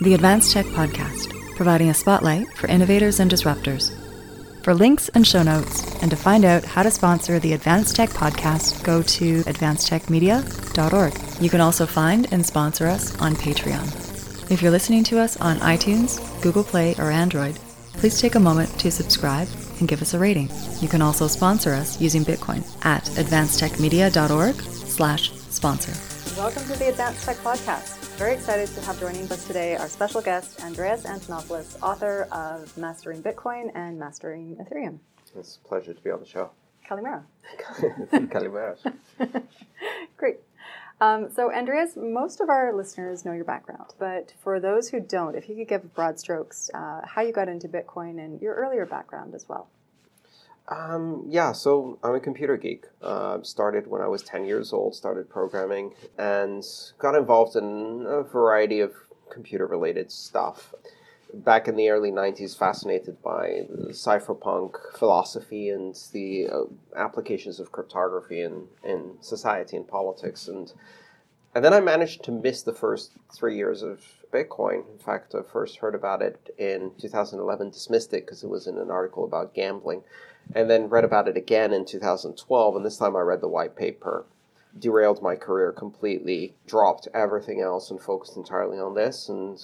the Advanced Tech Podcast, providing a spotlight for innovators and disruptors. For links and show notes, and to find out how to sponsor the Advanced Tech Podcast, go to advancedtechmedia.org. You can also find and sponsor us on Patreon. If you're listening to us on iTunes, Google Play, or Android, please take a moment to subscribe and give us a rating. You can also sponsor us using Bitcoin at advancedtechmedia.org/sponsor. Welcome to the Advanced Tech Podcast. Very excited to have joining us today our special guest, Andreas Antonopoulos, author of Mastering Bitcoin and Mastering Ethereum. It's a pleasure to be on the show. Kalimera. Kalimera. Great. So, Andreas, most of our listeners know your background, but for those who don't, if you could give broad strokes, how you got into Bitcoin and your earlier background as well. So I'm a computer geek. Started when I was 10 years old, started programming, and got involved in a variety of computer-related stuff. Back in the early 90s, fascinated by the cypherpunk philosophy and the applications of cryptography in society and politics. And then I managed to miss the first 3 years of Bitcoin. In fact, I first heard about it in 2011, dismissed it because it was in an article about gambling, and then read about it again in 2012, and this time I read the white paper. Derailed my career completely, dropped everything else and focused entirely on this, and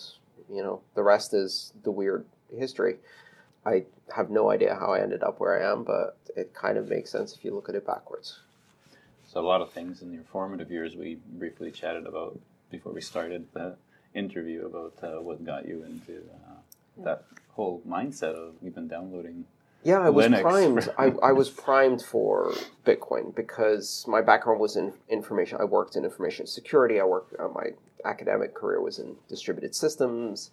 the rest is the weird history. I have no idea how I ended up where I am, but it kind of makes sense if you look at it backwards. So a lot of things in your formative years we briefly chatted about before we started the interview about what got you into that whole mindset of you've been downloading. Yeah, I was Linux. Primed. I was primed for Bitcoin because my background was in information. I worked in information security. My academic career was in distributed systems.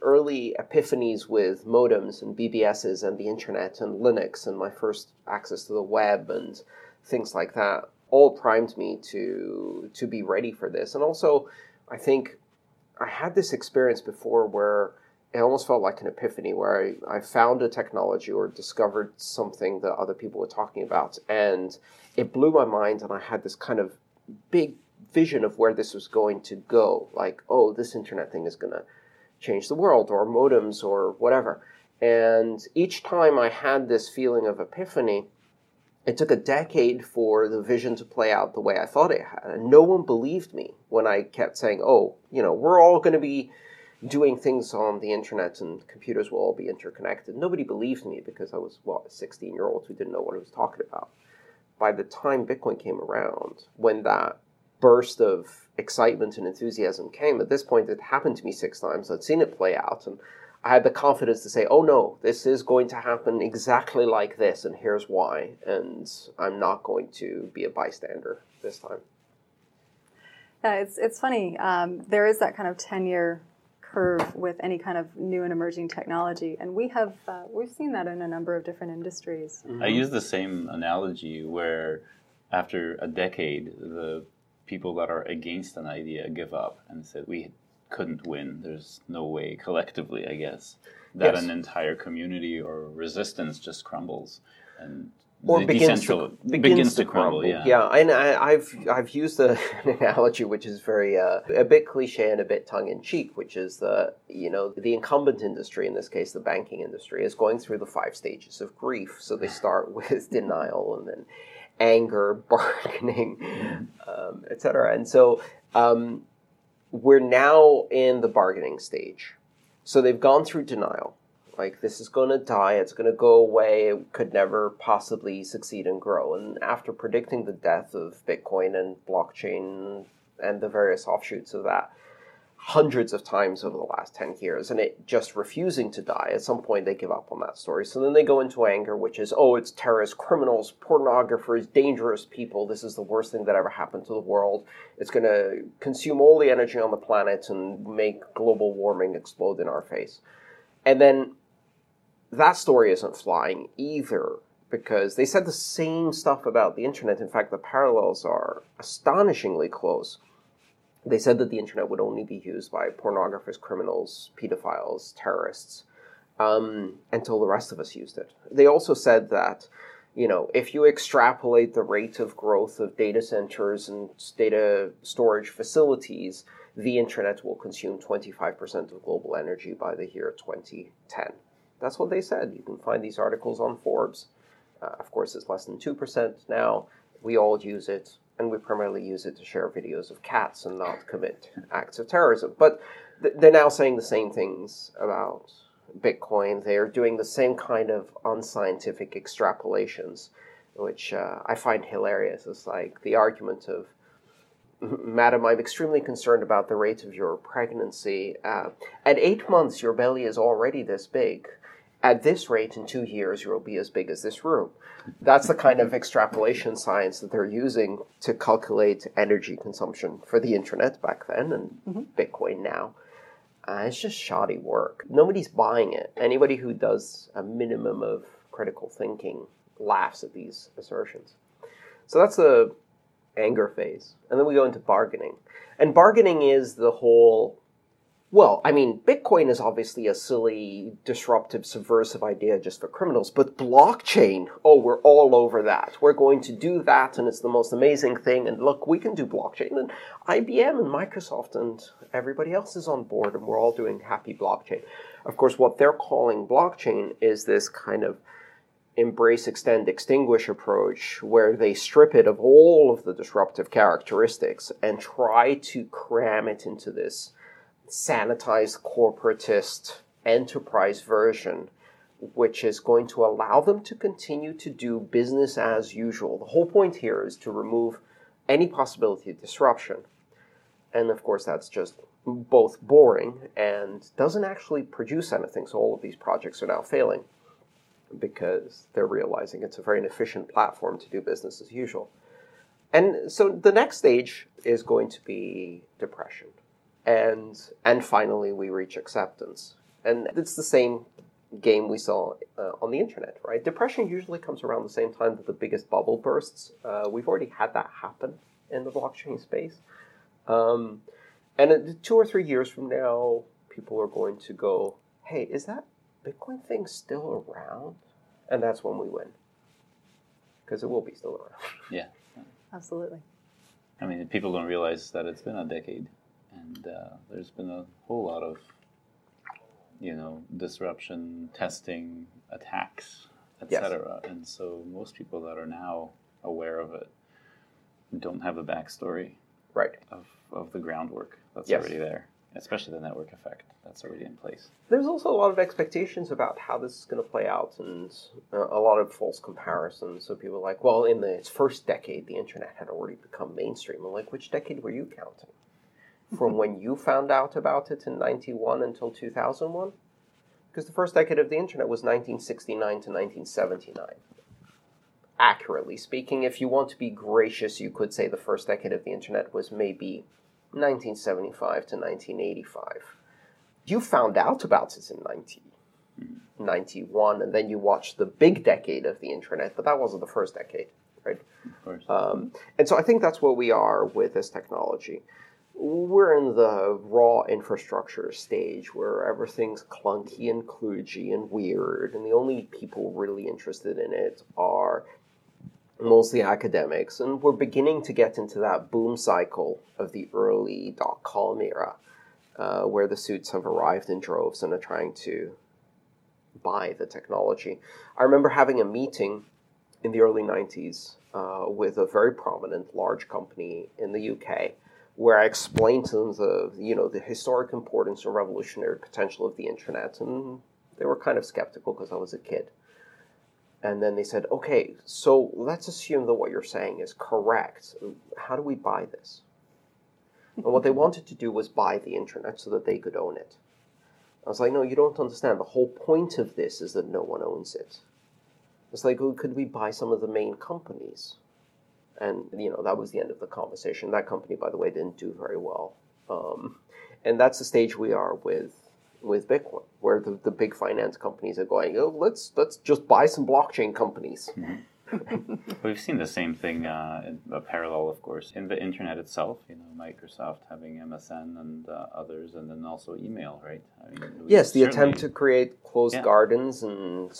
Early epiphanies with modems and BBSs and the internet and Linux and my first access to the web and things like that all primed me to be ready for this. And also, I think I had this experience before where it almost felt like an epiphany where I found a technology or discovered something that other people were talking about, and it blew my mind, and I had this kind of big vision of where this was going to go, like, oh, this internet thing is going to change the world, or modems, or whatever. And each time I had this feeling of epiphany, it took a decade for the vision to play out the way I thought it had, and no one believed me when I kept saying, we're all going to be doing things on the internet and computers will all be interconnected. Nobody believed me because I was, a 16-year-old who didn't know what I was talking about. By the time Bitcoin came around, when that burst of excitement and enthusiasm came, at this point it happened to me 6 times. I'd seen it play out, and I had the confidence to say, oh no, this is going to happen exactly like this, and here's why, and I'm not going to be a bystander this time. It's funny. There is that kind of 10-year curve with any kind of new and emerging technology, and we've seen that in a number of different industries. Mm-hmm. I use the same analogy where after a decade, the people that are against an idea give up and said, we couldn't win. There's no way collectively, I guess, that an entire community or resistance just crumbles and or begins to crumble. And I've used an analogy which is very a bit cliche and a bit tongue-in-cheek, which is that the incumbent industry, in this case the banking industry, is going through the 5 stages of grief. So they start with denial and then anger, bargaining, etc. And so we're now in the bargaining stage. So they've gone through denial. Like, this is going to die, it's going to go away, it could never possibly succeed and grow. And after predicting the death of Bitcoin and blockchain and the various offshoots of that hundreds of times over the last 10 years, and it just refusing to die, at some point they give up on that story. So then they go into anger, which is, it's terrorists, criminals, pornographers, dangerous people, this is the worst thing that ever happened to the world. It's going to consume all the energy on the planet and make global warming explode in our face. And then that story isn't flying either, because they said the same stuff about the internet. In fact, the parallels are astonishingly close. They said that the internet would only be used by pornographers, criminals, pedophiles, terrorists, until the rest of us used it. They also said that, if you extrapolate the rate of growth of data centers and data storage facilities, the internet will consume 25% of global energy by the year 2010. That's what they said. You can find these articles on Forbes. Of course, it's less than 2% now. We all use it, and we primarily use it to share videos of cats and not commit acts of terrorism. But they're now saying the same things about Bitcoin. They're doing the same kind of unscientific extrapolations, which I find hilarious. It's like the argument of, "Madam, I'm extremely concerned about the rate of your pregnancy. At 8 months, your belly is already this big. At this rate, in 2 years, you'll be as big as this room." That's the kind of extrapolation science that they're using to calculate energy consumption for the internet back then and Bitcoin now. It's just shoddy work. Nobody's buying it. Anybody who does a minimum of critical thinking laughs at these assertions. So that's the anger phase. And then we go into bargaining. And bargaining is the whole, well, I mean, Bitcoin is obviously a silly, disruptive, subversive idea just for criminals, but blockchain, oh, we're all over that. We're going to do that, and it's the most amazing thing, and look, we can do blockchain, and IBM and Microsoft and everybody else is on board, and we're all doing happy blockchain. Of course, what they're calling blockchain is this kind of embrace, extend, extinguish approach where they strip it of all of the disruptive characteristics and try to cram it into this sanitized corporatist enterprise version, which is going to allow them to continue to do business as usual. The whole point here is to remove any possibility of disruption. And of course, that's just both boring and doesn't actually produce anything. So all of these projects are now failing, because they're realizing it's a very inefficient platform to do business as usual. And so the next stage is going to be depression. And finally, we reach acceptance. And it's the same game we saw on the internet, right? Depression usually comes around the same time that the biggest bubble bursts. We've already had that happen in the blockchain space. And 2 or 3 years from now, people are going to go, "Hey, is that Bitcoin thing's still around?" And that's when we win, because it will be still around. Yeah, absolutely. I mean, people don't realize that it's been a decade, and there's been a whole lot of, you know, disruption, testing, attacks, etc. Yes. And so most people that are now aware of it don't have a backstory, right, of the groundwork that's already there. Especially the network effect that's already in place. There's also a lot of expectations about how this is going to play out, and a lot of false comparisons. So people are like, well, in its first decade, the internet had already become mainstream. I'm like, which decade were you counting? From when you found out about it in 91 until 2001? Because the first decade of the internet was 1969 to 1979. Accurately speaking, if you want to be gracious, you could say the first decade of the internet was maybe 1975 to 1985. You found out about it in 1991, and then you watched the big decade of the internet, but that wasn't the first decade, right? Of course. And so I think that's where we are with this technology. We're in the raw infrastructure stage where everything's clunky and kludgy and weird, and the only people really interested in it are mostly academics, and we're beginning to get into that boom cycle of the early dot-com era, where the suits have arrived in droves and are trying to buy the technology. I remember having a meeting in the early 90s with a very prominent large company in the UK, where I explained to them the historic importance and revolutionary potential of the internet, and they were kind of skeptical because I was a kid. And then they said, "Okay, so let's assume that what you're saying is correct. How do we buy this?" And what they wanted to do was buy the internet so that they could own it. I was like, "No, you don't understand. The whole point of this is that no one owns it." It's like, well, could we buy some of the main companies? And, you know, that was the end of the conversation. That company, by the way, didn't do very well. And that's the stage we are with Bitcoin, where the big finance companies are going, "Oh, let's just buy some blockchain companies." Mm-hmm. We've seen the same thing, a parallel, of course, in the internet itself. You know, Microsoft having MSN and others, and then also email, right? I mean, yes, the attempt to create closed gardens and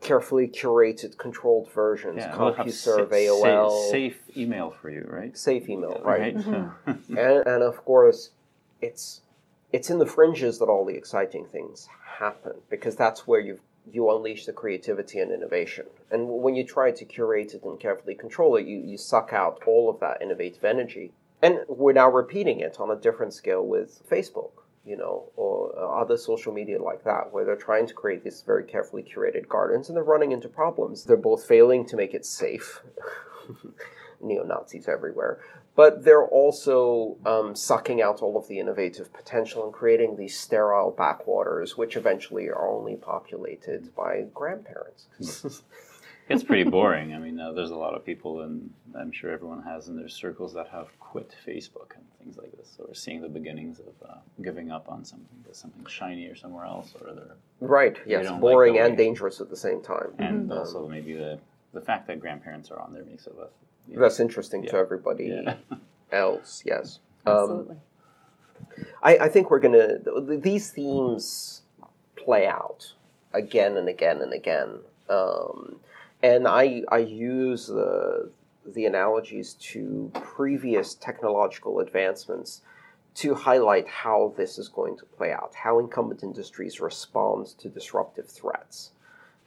carefully curated, controlled versions. Yeah, CompuServe, AOL, safe email for you, right? Safe email, right? Mm-hmm. And of course, it's in the fringes that all the exciting things happen, because that's where you unleash the creativity and innovation. And when you try to curate it and carefully control it, you suck out all of that innovative energy. And we're now repeating it on a different scale with Facebook, or other social media like that, where they're trying to create these very carefully curated gardens, and they're running into problems. They're both failing to make it safe, neo-Nazis everywhere, but they're also sucking out all of the innovative potential and creating these sterile backwaters, which eventually are only populated by grandparents. It's pretty boring. I mean, there's a lot of people, and I'm sure everyone has in their circles, that have quit Facebook and things like this, or seeing the beginnings of giving up on something shiny or somewhere else, or they're right. Yes, boring and dangerous at the same time. And also maybe the fact that grandparents are on there makes it less. Yeah. That's interesting to everybody else. Yes, absolutely. I think we're these themes play out again and again and again. And I use the analogies to previous technological advancements to highlight how this is going to play out, how incumbent industries respond to disruptive threats,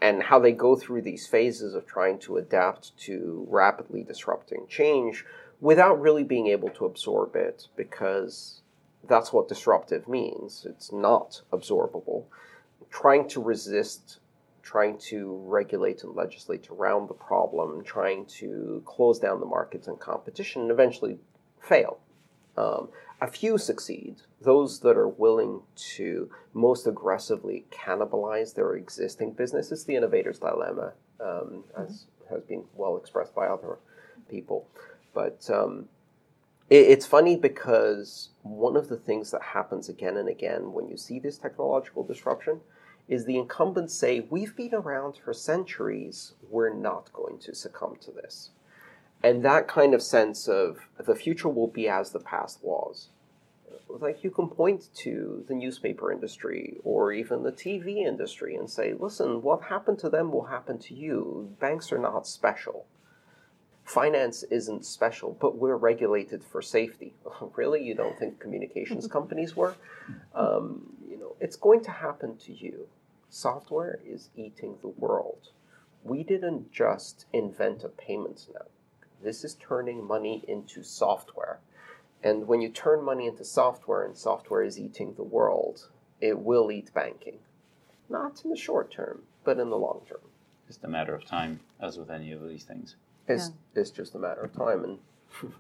and how they go through these phases of trying to adapt to rapidly disrupting change without really being able to absorb it, because that's what disruptive means. It's not absorbable. Trying to resist, trying to regulate and legislate around the problem, trying to close down the markets and competition, and eventually fail. A few succeed. Those that are willing to most aggressively cannibalize their existing business. It's the innovator's dilemma, as has been well expressed by other people. But it's funny, because one of the things that happens again and again when you see this technological disruption is the incumbents say, we've been around for centuries, we're not going to succumb to this. And that kind of sense of the future will be as the past was. Like, you can point to the newspaper industry or even the TV industry and say, listen, what happened to them will happen to you. Banks are not special. Finance isn't special, but we're regulated for safety. Really? You don't think communications companies were? It's going to happen to you. Software is eating the world. We didn't just invent a payments network. This is turning money into software. And when you turn money into software, and software is eating the world, it will eat banking. Not in the short term, but in the long term. Just a matter of time, as with any of these things. It's just a matter of time, and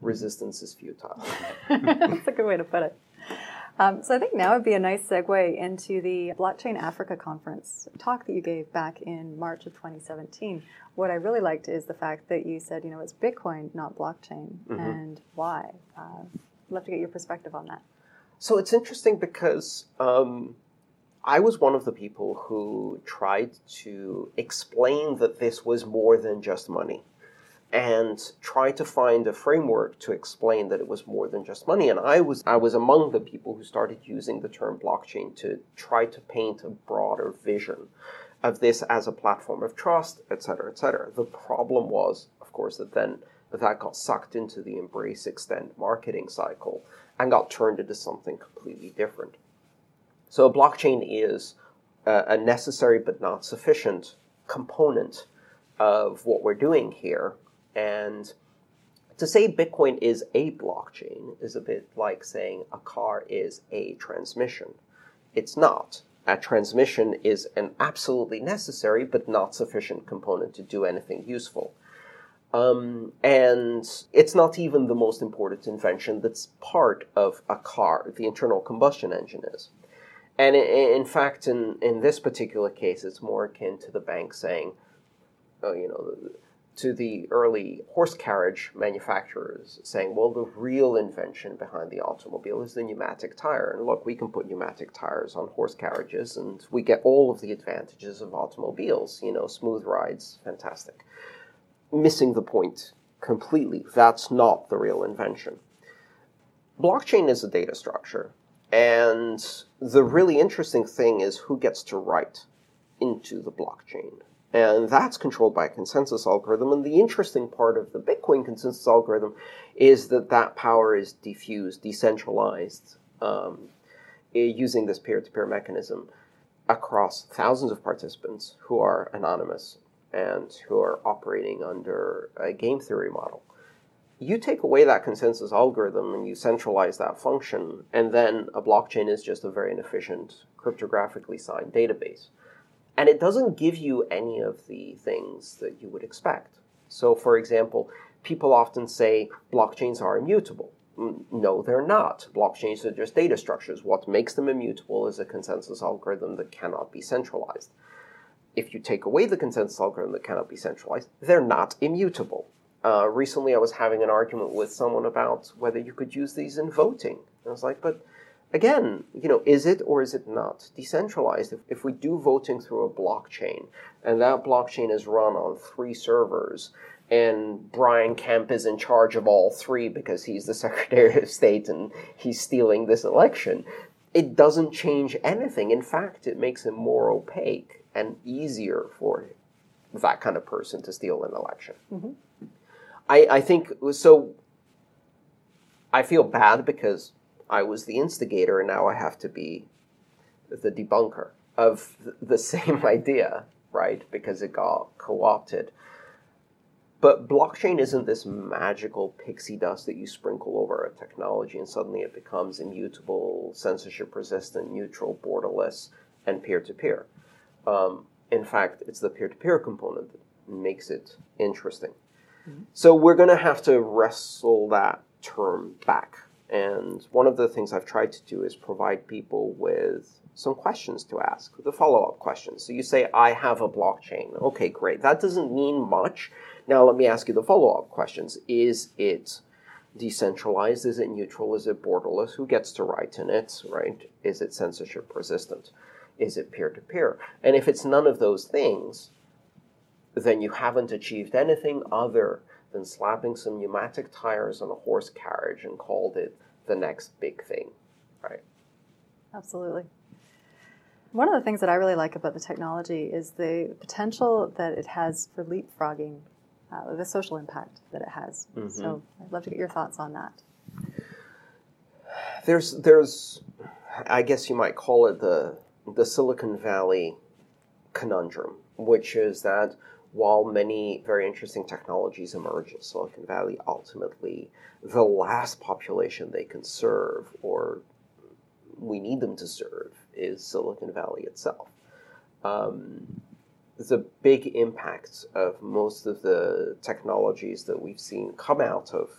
resistance is futile. That's a good way to put it. So I think now would be a nice segue into the Blockchain Africa Conference talk that you gave back in March of 2017. What I really liked is the fact that you said, it's Bitcoin, not blockchain, and why. I'd love to get your perspective on that. So it's interesting, because I was one of the people who tried to explain that this was more than just money, and try to find a framework to explain that it was more than just money. And I was among the people who started using the term blockchain to try to paint a broader vision of this as a platform of trust, et cetera, et cetera. The problem was, of course, that then that got sucked into the embrace, extend marketing cycle and got turned into something completely different. So a blockchain is a necessary but not sufficient component of what we're doing here. And to say Bitcoin is a blockchain is a bit like saying a car is a transmission. It's not. A transmission is an absolutely necessary but not sufficient component to do anything useful. And it's not even the most important invention that's part of a car. The internal combustion engine is. And in fact, in this particular case, it's more akin to the bank saying, to the early horse carriage manufacturers saying, well, the real invention behind the automobile is the pneumatic tire. And look, we can put pneumatic tires on horse carriages, and we get all of the advantages of automobiles, smooth rides, fantastic. Missing the point completely. That's not the real invention. Blockchain is a data structure. And the really interesting thing is who gets to write into the blockchain. And that's controlled by a consensus algorithm. And the interesting part of the Bitcoin consensus algorithm is that that power is diffused, decentralized, using this peer-to-peer mechanism across thousands of participants who are anonymous and who are operating under a game theory model. You take away that consensus algorithm and you centralize that function, and then a blockchain is just a very inefficient cryptographically signed database. And it doesn't give you any of the things that you would expect. So, for example, people often say blockchains are immutable. No, they're not. Blockchains are just data structures. What makes them immutable is a consensus algorithm that cannot be centralized. If you take away the consensus algorithm that cannot be centralized, they're not immutable. Recently, I was having an argument with someone about whether you could use these in voting. And I was like, but again, is it or is it not decentralized? If we do voting through a blockchain, and that blockchain is run on 3 servers, and Brian Kemp is in charge of all 3 because he's the Secretary of State and he's stealing this election, it doesn't change anything. In fact, it makes it more opaque and easier for that kind of person to steal an election. Mm-hmm. I think, so I feel bad because I was the instigator and now I have to be the debunker of the same idea, right? Because it got co-opted. But blockchain isn't this magical pixie dust that you sprinkle over a technology and suddenly it becomes immutable, censorship-resistant, neutral, borderless, and peer-to-peer. In fact, it's the peer-to-peer component that makes it interesting. Mm-hmm. So we're going to have to wrestle that term back. And one of the things I've tried to do is provide people with some questions to ask, the follow-up questions. So you say, I have a blockchain. Okay, great. That doesn't mean much. Now let me ask you the follow-up questions. Is it decentralized? Is it neutral? Is it borderless? Who gets to write in it, right? Is it censorship resistant? Is it peer-to-peer? And if it's none of those things, then you haven't achieved anything other than slapping some pneumatic tires on a horse carriage and called it the next big thing, right? Absolutely. One of the things that I really like about the technology is the potential that it has for leapfrogging, the social impact that it has. Mm-hmm. So I'd love to get your thoughts on that. There's, I guess you might call it the Silicon Valley conundrum, which is that while many very interesting technologies emerge in Silicon Valley, ultimately the last population they can serve, or we need them to serve, is Silicon Valley itself. The big impact of most of the technologies that we've seen come out of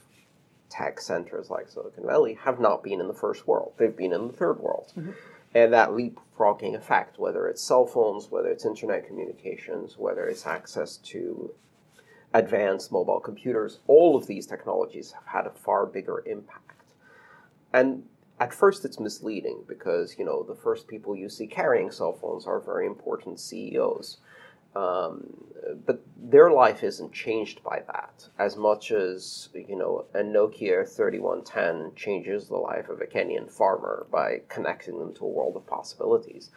tech centers like Silicon Valley have not been in the first world. They've been in the third world. Mm-hmm. And that leapfrogging effect, whether it's cell phones, whether it's internet communications, whether it's access to advanced mobile computers, all of these technologies have had a far bigger impact. And at first it's misleading because, the first people you see carrying cell phones are very important CEOs. But their life isn't changed by that as much as, a Nokia 3110 changes the life of a Kenyan farmer by connecting them to a world of possibilities.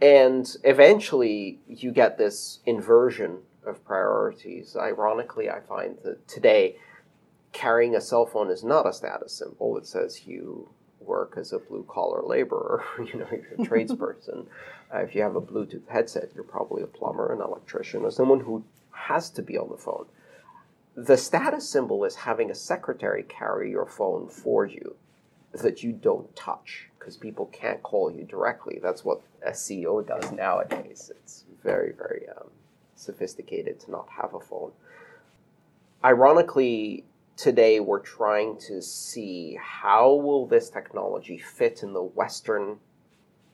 And eventually you get this inversion of priorities. Ironically, I find that today carrying a cell phone is not a status symbol. It says you work as a blue-collar laborer, you're a tradesperson. If you have a Bluetooth headset, you're probably a plumber, an electrician, or someone who has to be on the phone. The status symbol is having a secretary carry your phone for you that you don't touch because people can't call you directly. That's what a CEO does nowadays. It's very, very sophisticated to not have a phone. Ironically, today, we're trying to see how will this technology fit in the Western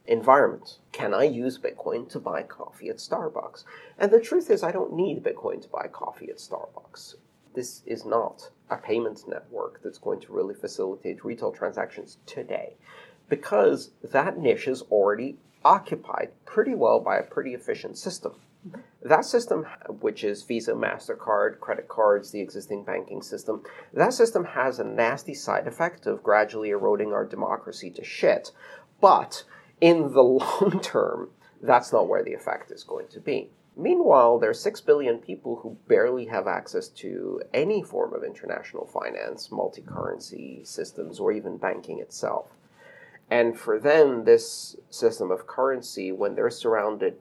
environment. Can I use Bitcoin to buy coffee at Starbucks? And the truth is, I don't need Bitcoin to buy coffee at Starbucks. This is not a payment network that's going to really facilitate retail transactions today, because that niche is already occupied pretty well by a pretty efficient system. That system, which is Visa, MasterCard, credit cards, the existing banking system, that system has a nasty side effect of gradually eroding our democracy to shit. But in the long term, that's not where the effect is going to be. Meanwhile, there are 6 billion people who barely have access to any form of international finance, multi-currency systems, or even banking itself. And for them, this system of currency, when they're surrounded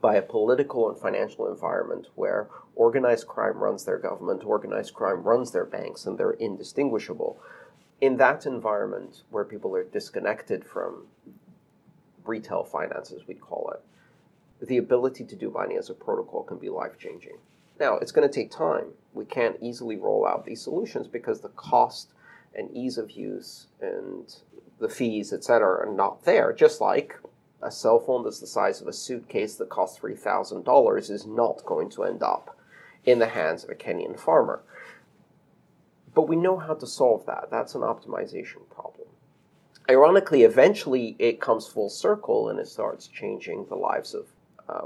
by a political and financial environment where organized crime runs their government, organized crime runs their banks, and they're indistinguishable, in that environment where people are disconnected from retail finance, as we'd call it, the ability to do mining as a protocol can be life-changing. Now, it's going to take time. We can't easily roll out these solutions because the cost and ease of use and the fees, etc., are not there. Just like a cell phone that's the size of a suitcase that costs $3,000 is not going to end up in the hands of a Kenyan farmer. But we know how to solve that. That's an optimization problem. Ironically, eventually it comes full circle and it starts changing the lives of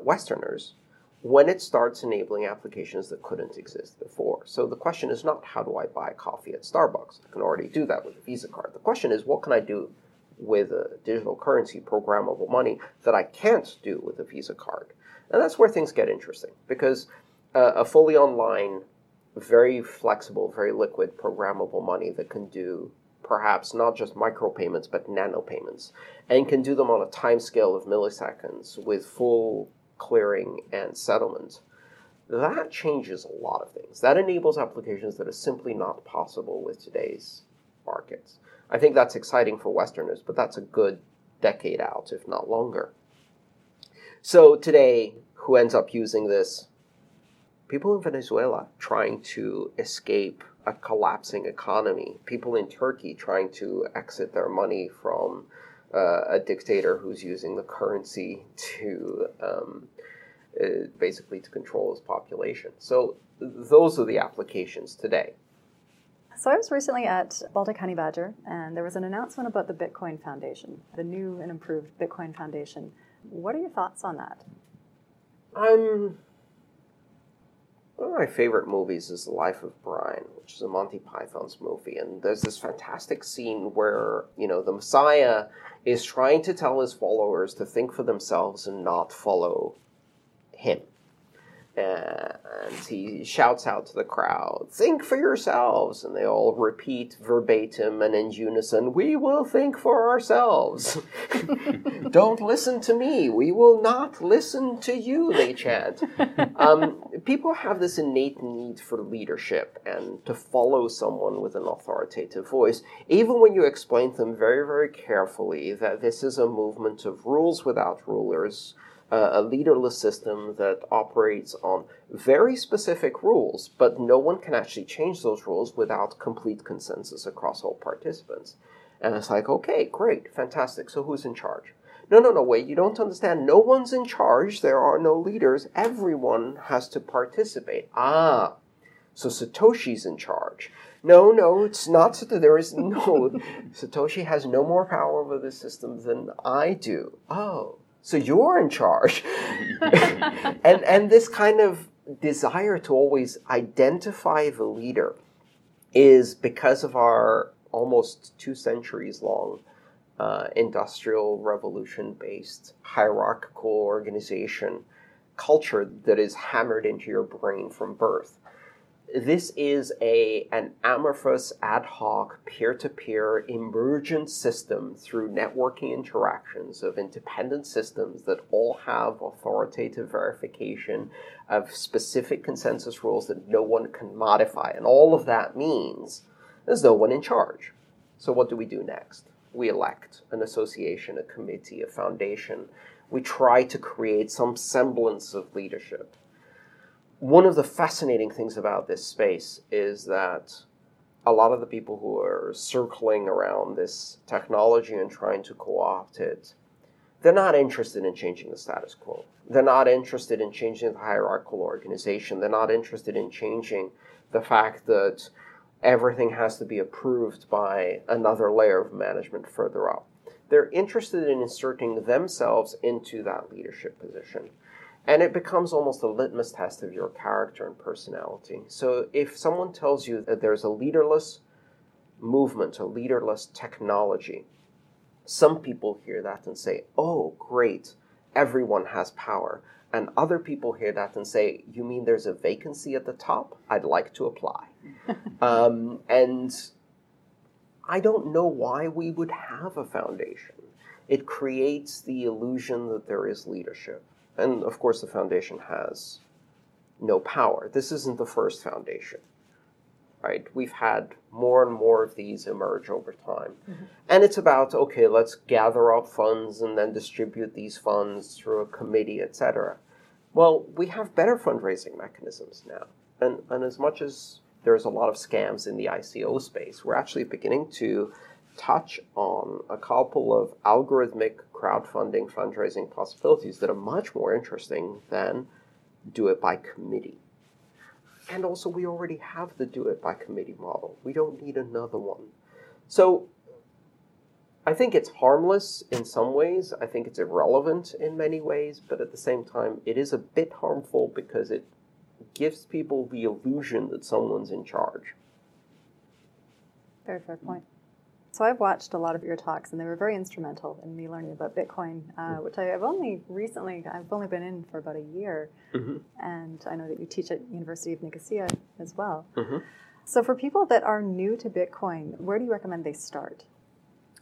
Westerners when it starts enabling applications that couldn't exist before. So the question is not, how do I buy coffee at Starbucks? I can already do that with a Visa card. The question is, what can I do with a digital currency, programmable money, that I can't do with a Visa card? And that's where things get interesting, because a fully online, very flexible, very liquid, programmable money that can do perhaps not just micropayments, but nano payments, and can do them on a time scale of milliseconds with full clearing and settlement, that changes a lot of things. That enables applications that are simply not possible with today's markets. I think that's exciting for Westerners, but that's a good decade out, if not longer. So today, who ends up using this? People in Venezuela trying to escape a collapsing economy. People in Turkey trying to exit their money from a dictator who's using the currency to basically to control his population. So those are the applications today. So I was recently at Baltic Honey Badger, and there was an announcement about the Bitcoin Foundation, the new and improved Bitcoin Foundation. What are your thoughts on that? One of my favorite movies is The Life of Brian, which is a Monty Python's movie. And there's this fantastic scene where, you know, the Messiah is trying to tell his followers to think for themselves and not follow him. And he shouts out to the crowd, "Think for yourselves!" And they all repeat verbatim and in unison, "We will think for ourselves." "Don't listen to me. We will not listen to you," they chant. People have this innate need for leadership and to follow someone with an authoritative voice, even when you explain to them very, very carefully that this is a movement of rules without rulers, a leaderless system that operates on very specific rules, but no one can actually change those rules without complete consensus across all participants. And it's like, okay, great, fantastic. So who's in charge? No, wait, you don't understand. No one's in charge. There are no leaders. Everyone has to participate. Ah, so Satoshi's in charge. No, it's not. There is no... Satoshi has no more power over the system than I do. Oh. So you're in charge. and this kind of desire to always identify the leader is because of our almost 2 centuries long industrial revolution-based hierarchical organization culture that is hammered into your brain from birth. This is an amorphous, ad hoc, peer-to-peer, emergent system through networking interactions of independent systems that all have authoritative verification of specific consensus rules that no one can modify. And all of that means there's no one in charge. So what do we do next? We elect an association, a committee, a foundation. We try to create some semblance of leadership. One of the fascinating things about this space is that a lot of the people who are circling around this technology and trying to co-opt it, they're not interested in changing the status quo. They're not interested in changing the hierarchical organization. They're not interested in changing the fact that everything has to be approved by another layer of management further up. They're interested in inserting themselves into that leadership position. And it becomes almost a litmus test of your character and personality. So if someone tells you that there's a leaderless movement, a leaderless technology, some people hear that and say, "Oh, great, everyone has power." And other people hear that and say, "You mean there's a vacancy at the top? I'd like to apply." And I don't know why we would have a foundation. It creates the illusion that there is leadership. And, of course, the foundation has no power. This isn't the first foundation, right? We've had more and more of these emerge over time. Mm-hmm. And it's about, okay, let's gather up funds and then distribute these funds through a committee, etc. Well, we have better fundraising mechanisms now. And as much as there's a lot of scams in the ICO space, we're actually beginning to touch on a couple of algorithmic crowdfunding fundraising possibilities that are much more interesting than do it by committee. And also, we already have the do it by committee model. We don't need another one. So I think it's harmless in some ways. I think it's irrelevant in many ways. But at the same time, it is a bit harmful because it gives people the illusion that someone's in charge. Very fair point. So I've watched a lot of your talks, and they were very instrumental in me learning about Bitcoin, which I've only been in for about a year, mm-hmm. and I know that you teach at University of Nicosia as well. Mm-hmm. So for people that are new to Bitcoin, where do you recommend they start?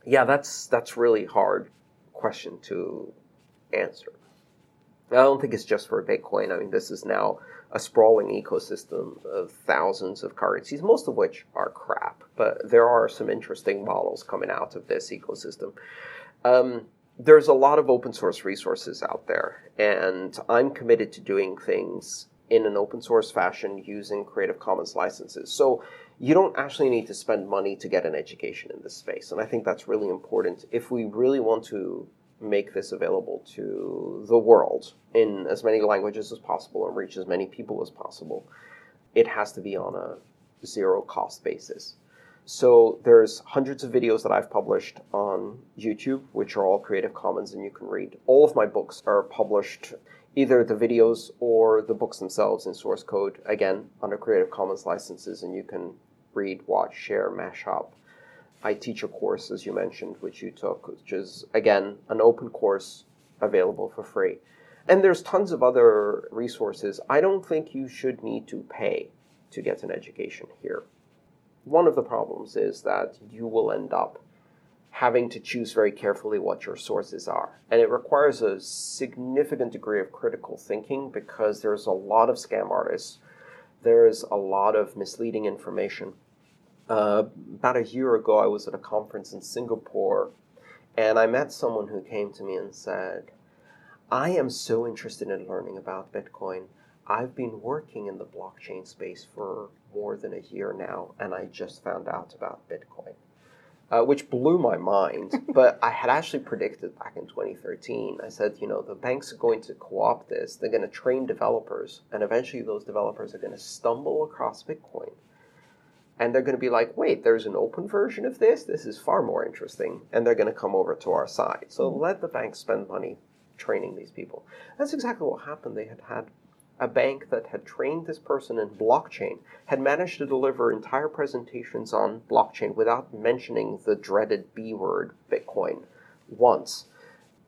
Yeah, that's really hard question to answer. I don't think it's just for Bitcoin. I mean, this is now a sprawling ecosystem of thousands of currencies, most of which are crap, but there are some interesting models coming out of this ecosystem. There's a lot of open source resources out there, and I'm committed to doing things in an open source fashion using Creative Commons licenses. So you don't actually need to spend money to get an education in this space, and I think that's really important if we really want to make this available to the world in as many languages as possible and reach as many people as possible. It has to be on a zero cost basis. So there's hundreds of videos that I've published on YouTube, which are all Creative Commons and you can read. All of my books are published, either the videos or the books themselves in source code, again, under Creative Commons licenses, and you can read, watch, share, mash up. I teach a course, as you mentioned, which you took, which is, again, an open course available for free. And there's tons of other resources. I don't think you should need to pay to get an education here. One of the problems is that you will end up having to choose very carefully what your sources are. And it requires a significant degree of critical thinking because there's a lot of scam artists. There's a lot of misleading information. About a year ago, I was at a conference in Singapore, and I met someone who came to me and said, I am so interested in learning about Bitcoin. I've been working in the blockchain space for more than a year now, and I just found out about Bitcoin, which blew my mind. But I had actually predicted back in 2013. I said, the banks are going to co-opt this. They're going to train developers, and eventually those developers are going to stumble across Bitcoin. And they're going to be like, wait, there's an open version of this? This is far more interesting. And they're going to come over to our side. So let the bank spend money training these people. That's exactly what happened. They had a bank that had trained this person in blockchain, had managed to deliver entire presentations on blockchain without mentioning the dreaded B word, Bitcoin, once.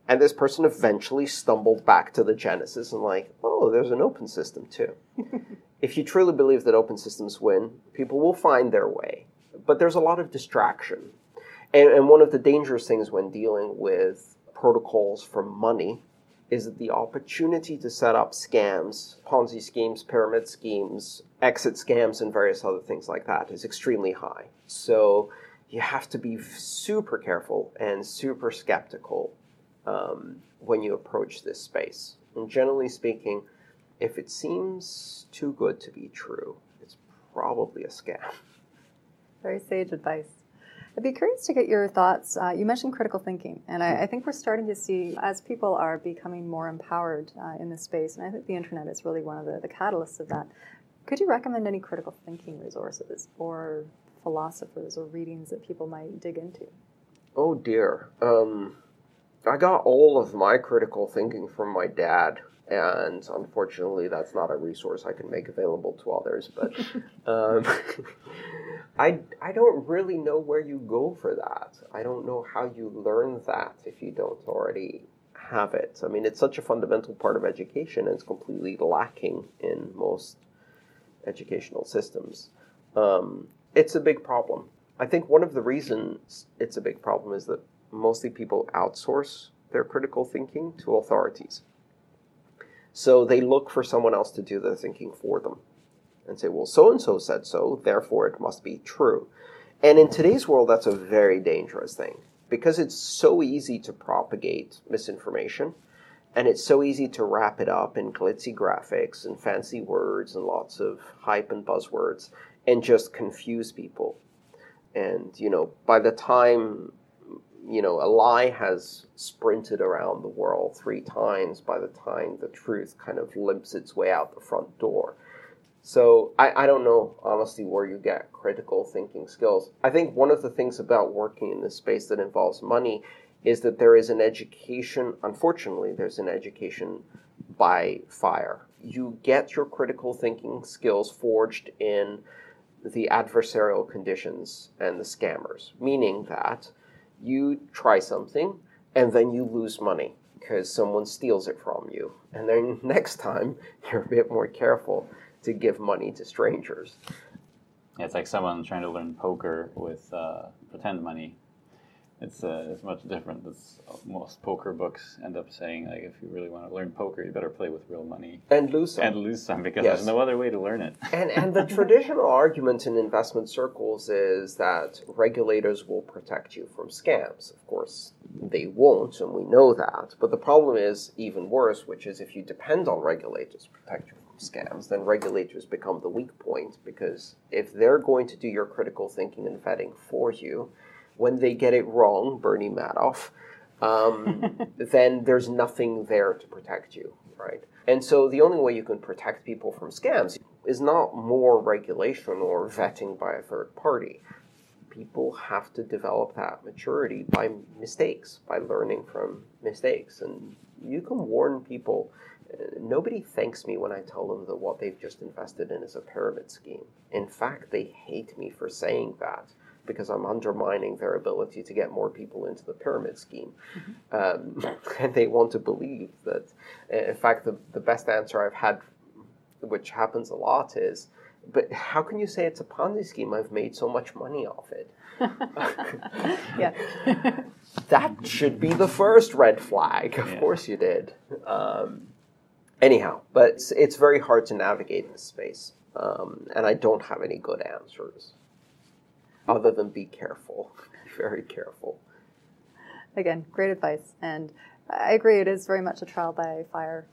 And this person eventually stumbled back to the genesis and there's an open system too. If you truly believe that open systems win, people will find their way. But there's a lot of distraction. And one of the dangerous things when dealing with protocols for money is that the opportunity to set up scams, Ponzi schemes, pyramid schemes, exit scams, and various other things like that is extremely high. So you have to be super careful and super skeptical when you approach this space. And generally speaking, if it seems too good to be true, it's probably a scam. Very sage advice. I'd be curious to get your thoughts. You mentioned critical thinking, and I think we're starting to see, as people are becoming more empowered in this space, and I think the internet is really one of the catalysts of that. Could you recommend any critical thinking resources or philosophers or readings that people might dig into? Oh, dear. I got all of my critical thinking from my dad. And unfortunately, that's not a resource I can make available to others. But I don't really know where you go for that. I don't know how you learn that if you don't already have it. I mean, it's such a fundamental part of education, and it's completely lacking in most educational systems. It's a big problem. I think one of the reasons it's a big problem is that mostly people outsource their critical thinking to authorities. So they look for someone else to do their thinking for them and say, well, so-and-so said so, therefore it must be true. And in today's world, that's a very dangerous thing because it's so easy to propagate misinformation and it's so easy to wrap it up in glitzy graphics and fancy words and lots of hype and buzzwords and just confuse people. And, you know, by the time, you know, a lie has sprinted around the world 3 times, by the time the truth kind of limps its way out the front door. So I don't know, honestly, where you get critical thinking skills. I think one of the things about working in this space that involves money is that there is an education, unfortunately, there's an education by fire. You get your critical thinking skills forged in the adversarial conditions and the scammers, meaning that you try something and then you lose money because someone steals it from you. And then next time, you're a bit more careful to give money to strangers. Yeah, it's like someone trying to learn poker with pretend money. It's much different. Most poker books end up saying, like, if you really want to learn poker, you better play with real money. And lose some. Because there's no other way to learn it. And the traditional argument in investment circles is that regulators will protect you from scams. Of course, they won't, and we know that. But the problem is even worse, which is if you depend on regulators to protect you from scams, then regulators become the weak point. Because if they're going to do your critical thinking and vetting for you, when they get it wrong, Bernie Madoff, then there's nothing there to protect you, right? And so the only way you can protect people from scams is not more regulation or vetting by a third party. People have to develop that maturity by mistakes, by learning from mistakes. And you can warn people. Nobody thanks me when I tell them that what they've just invested in is a pyramid scheme. In fact, they hate me for saying that, because I'm undermining their ability to get more people into the pyramid scheme. And they want to believe that, in fact, the best answer I've had, which happens a lot, is, but how can you say it's a Ponzi scheme? I've made so much money off it. Yeah. That should be the first red flag. Of course you did. Anyhow, but it's very hard to navigate this space. And I don't have any good answers. Other than be careful, very careful. Again, great advice. And I agree, it is very much a trial by fire.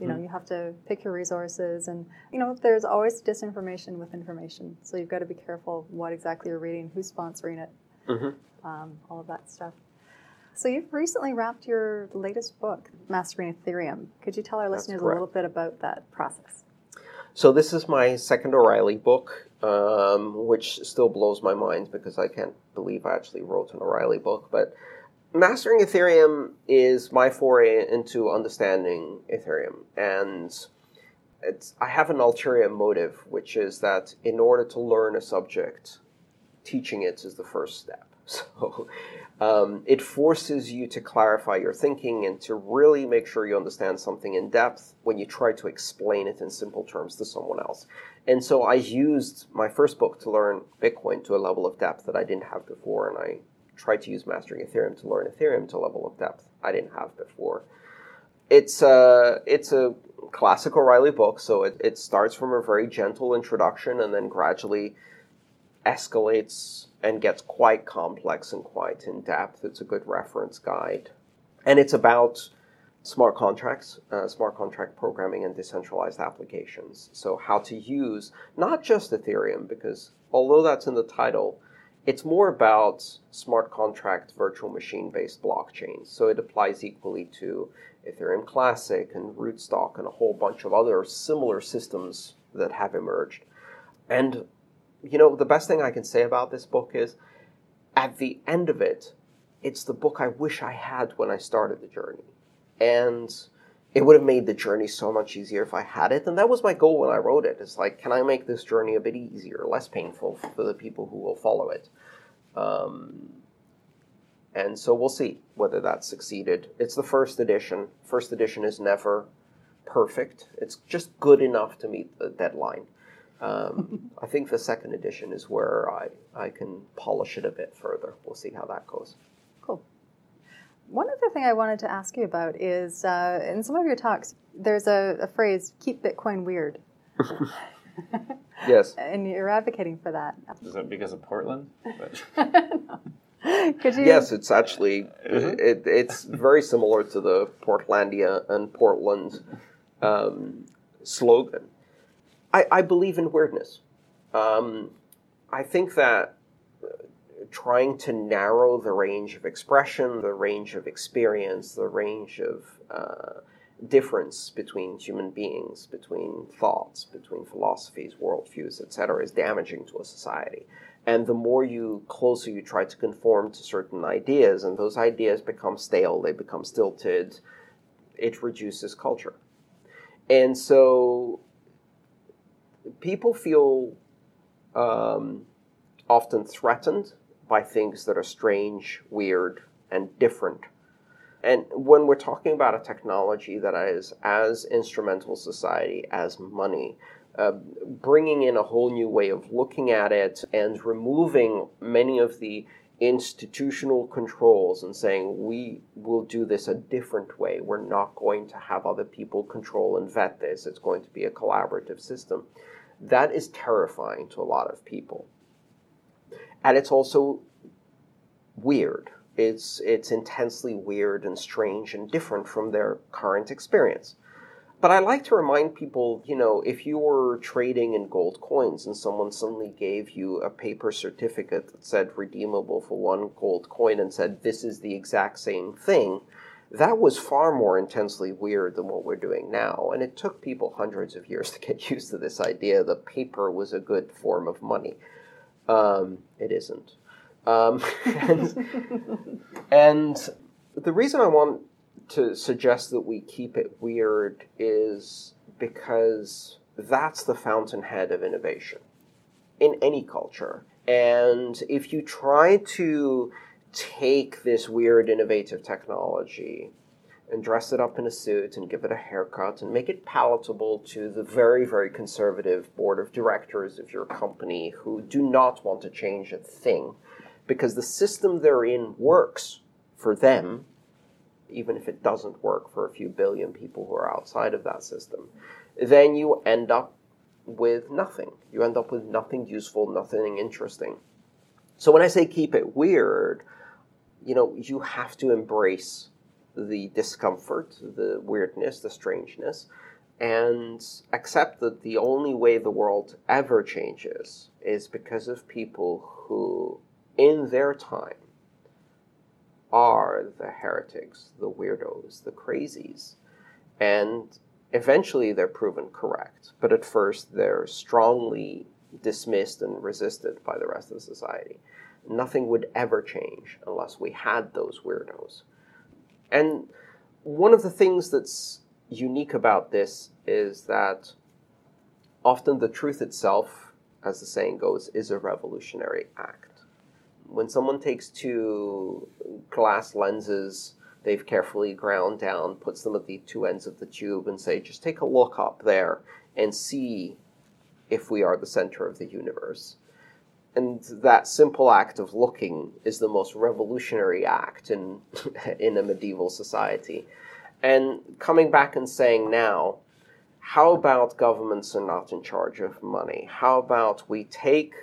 You know, you have to pick your resources and, you know, there's always disinformation with information. So you've got to be careful what exactly you're reading, who's sponsoring it, all of that stuff. So you've recently wrapped your latest book, Mastering Ethereum. Could you tell our listeners a little bit about that process? So this is my second O'Reilly book, which still blows my mind because I can't believe I actually wrote an O'Reilly book. But Mastering Ethereum is my foray into understanding Ethereum. And I have an ulterior motive, which is that in order to learn a subject, teaching it is the first step. So it forces you to clarify your thinking and to really make sure you understand something in depth when you try to explain it in simple terms to someone else. And so I used my first book to learn Bitcoin to a level of depth that I didn't have before, and I tried to use Mastering Ethereum to learn Ethereum to a level of depth I didn't have before. It's a classic O'Reilly book, so it starts from a very gentle introduction and then gradually escalates and gets quite complex and quite in-depth. It's a good reference guide. And it's about smart contracts, smart contract programming, and decentralized applications. So how to use not just Ethereum, because although that's in the title, it's more about smart contract virtual machine-based blockchains. So it applies equally to Ethereum Classic and Rootstock and a whole bunch of other similar systems that have emerged. And you know, the best thing I can say about this book is, at the end of it, it's the book I wish I had when I started the journey. And it would have made the journey so much easier if I had it. And that was my goal when I wrote it. It's like, can I make this journey a bit easier, less painful for the people who will follow it? And so we'll see whether that succeeded. It's the first edition. First edition is never perfect. It's just good enough to meet the deadline. I think the second edition is where I can polish it a bit further. We'll see how that goes. Cool. One other thing I wanted to ask you about is, in some of your talks, there's a phrase, keep Bitcoin weird. Yes. And you're advocating for that. Is that because of Portland? No. Could you... Yes, it's actually, it's very similar to the Portlandia and Portland slogan. I believe in weirdness. I think that trying to narrow the range of expression, the range of experience, the range of difference between human beings, between thoughts, between philosophies, worldviews, etc., is damaging to a society. And the more closer you try to conform to certain ideas, and those ideas become stale, they become stilted, it reduces culture. And so people feel often threatened by things that are strange, weird, and different. And when we're talking about a technology that is as instrumental society as money, bringing in a whole new way of looking at it and removing many of the institutional controls and saying, we will do this a different way. We're not going to have other people control and vet this. It's going to be a collaborative system. That is terrifying to a lot of people. And it's also weird. It's intensely weird and strange and different from their current experience. But I like to remind people, you know, if you were trading in gold coins and someone suddenly gave you a paper certificate that said redeemable for one gold coin and said this is the exact same thing, that was far more intensely weird than what we're doing now. And it took people hundreds of years to get used to this idea that paper was a good form of money. It isn't. And the reason I want to suggest that we keep it weird is because that's the fountainhead of innovation in any culture. And if you try to take this weird, innovative technology and dress it up in a suit and give it a haircut and make it palatable to the very, very conservative board of directors of your company who do not want to change a thing because the system they're in works for them, even if it doesn't work for a few billion people who are outside of that system, then you end up with nothing. You end up with nothing useful, nothing interesting. So when I say keep it weird, you know, you have to embrace the discomfort, the weirdness, the strangeness, and accept that the only way the world ever changes is because of people who, in their time, are the heretics, the weirdos, the crazies. And eventually they're proven correct, but at first they're strongly dismissed and resisted by the rest of society. Nothing would ever change unless we had those weirdos. And one of the things that's unique about this is that often the truth itself, as the saying goes, is a revolutionary act. When someone takes two glass lenses they've carefully ground down, puts them at the two ends of the tube and say, just take a look up there and see if we are the center of the universe. And that simple act of looking is the most revolutionary act in a medieval society. And coming back and saying now, how about governments are not in charge of money? How about we take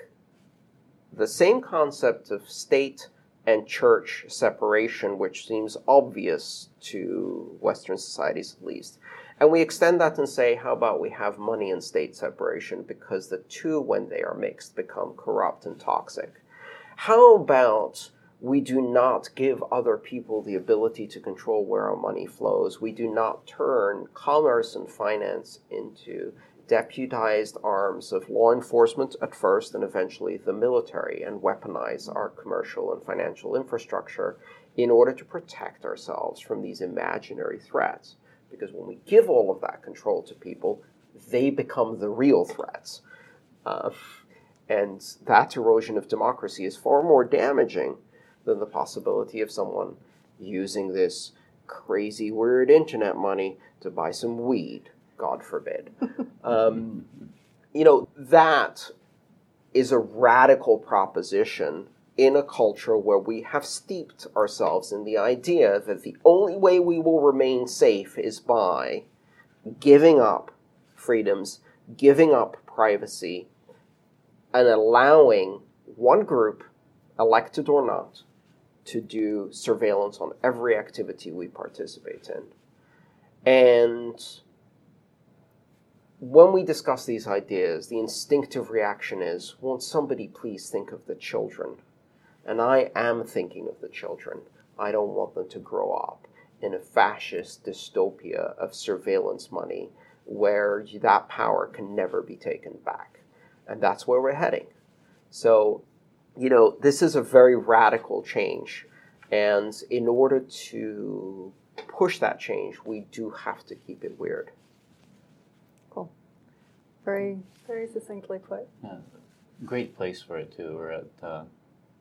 the same concept of state and church separation, which seems obvious to Western societies at least. And we extend that and say, how about we have money and state separation, because the two, when they are mixed, become corrupt and toxic. How about we do not give other people the ability to control where our money flows? We do not turn commerce and finance into deputized arms of law enforcement at first and eventually the military, and weaponize our commercial and financial infrastructure in order to protect ourselves from these imaginary threats. Because when we give all of that control to people, they become the real threats. And that erosion of democracy is far more damaging than the possibility of someone using this crazy, weird internet money to buy some weed. God forbid. You know, that is a radical proposition in a culture where we have steeped ourselves in the idea that the only way we will remain safe is by giving up freedoms, giving up privacy, and allowing one group, elected or not, to do surveillance on every activity we participate in. And when we discuss these ideas, the instinctive reaction is, won't somebody please think of the children? And I am thinking of the children. I don't want them to grow up in a fascist dystopia of surveillance money where that power can never be taken back. And that's where we're heading. So, you know, this is a very radical change. And in order to push that change, we do have to keep it weird. Cool. Very, very succinctly put. Yeah. Great place for it, too. We're at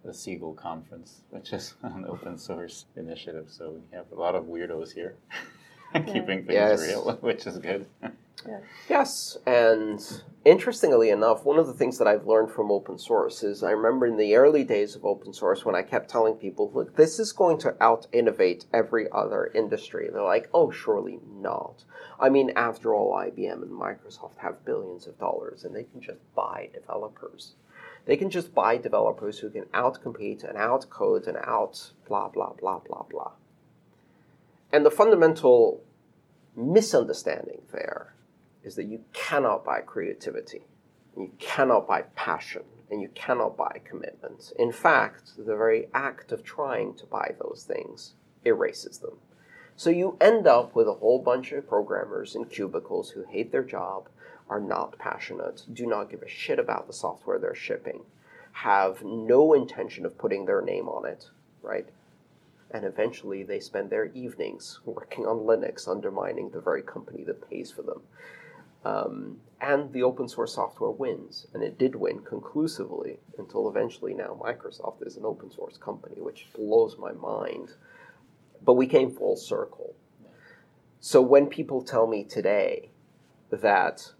the Siegel Conference, which is an open source initiative. So we have a lot of weirdos here keeping things real, which is good. Yeah. Yes, and interestingly enough, one of the things that I've learned from open source is I remember in the early days of open source when I kept telling people, look, this is going to out-innovate every other industry. They're like, oh, surely not. I mean, after all, IBM and Microsoft have billions of dollars, and they can just buy developers. They can just buy developers who can out-compete and out-code and out-blah, blah, blah, blah, blah. And the fundamental misunderstanding there is that you cannot buy creativity, you cannot buy passion, and you cannot buy commitment. In fact, the very act of trying to buy those things erases them. So you end up with a whole bunch of programmers in cubicles who hate their job, are not passionate, do not give a shit about the software they're shipping, have no intention of putting their name on it, right? And eventually they spend their evenings working on Linux, undermining the very company that pays for them. And the open source software wins, and it did win conclusively until eventually now Microsoft is an open source company, which blows my mind. But we came full circle. So when people tell me today that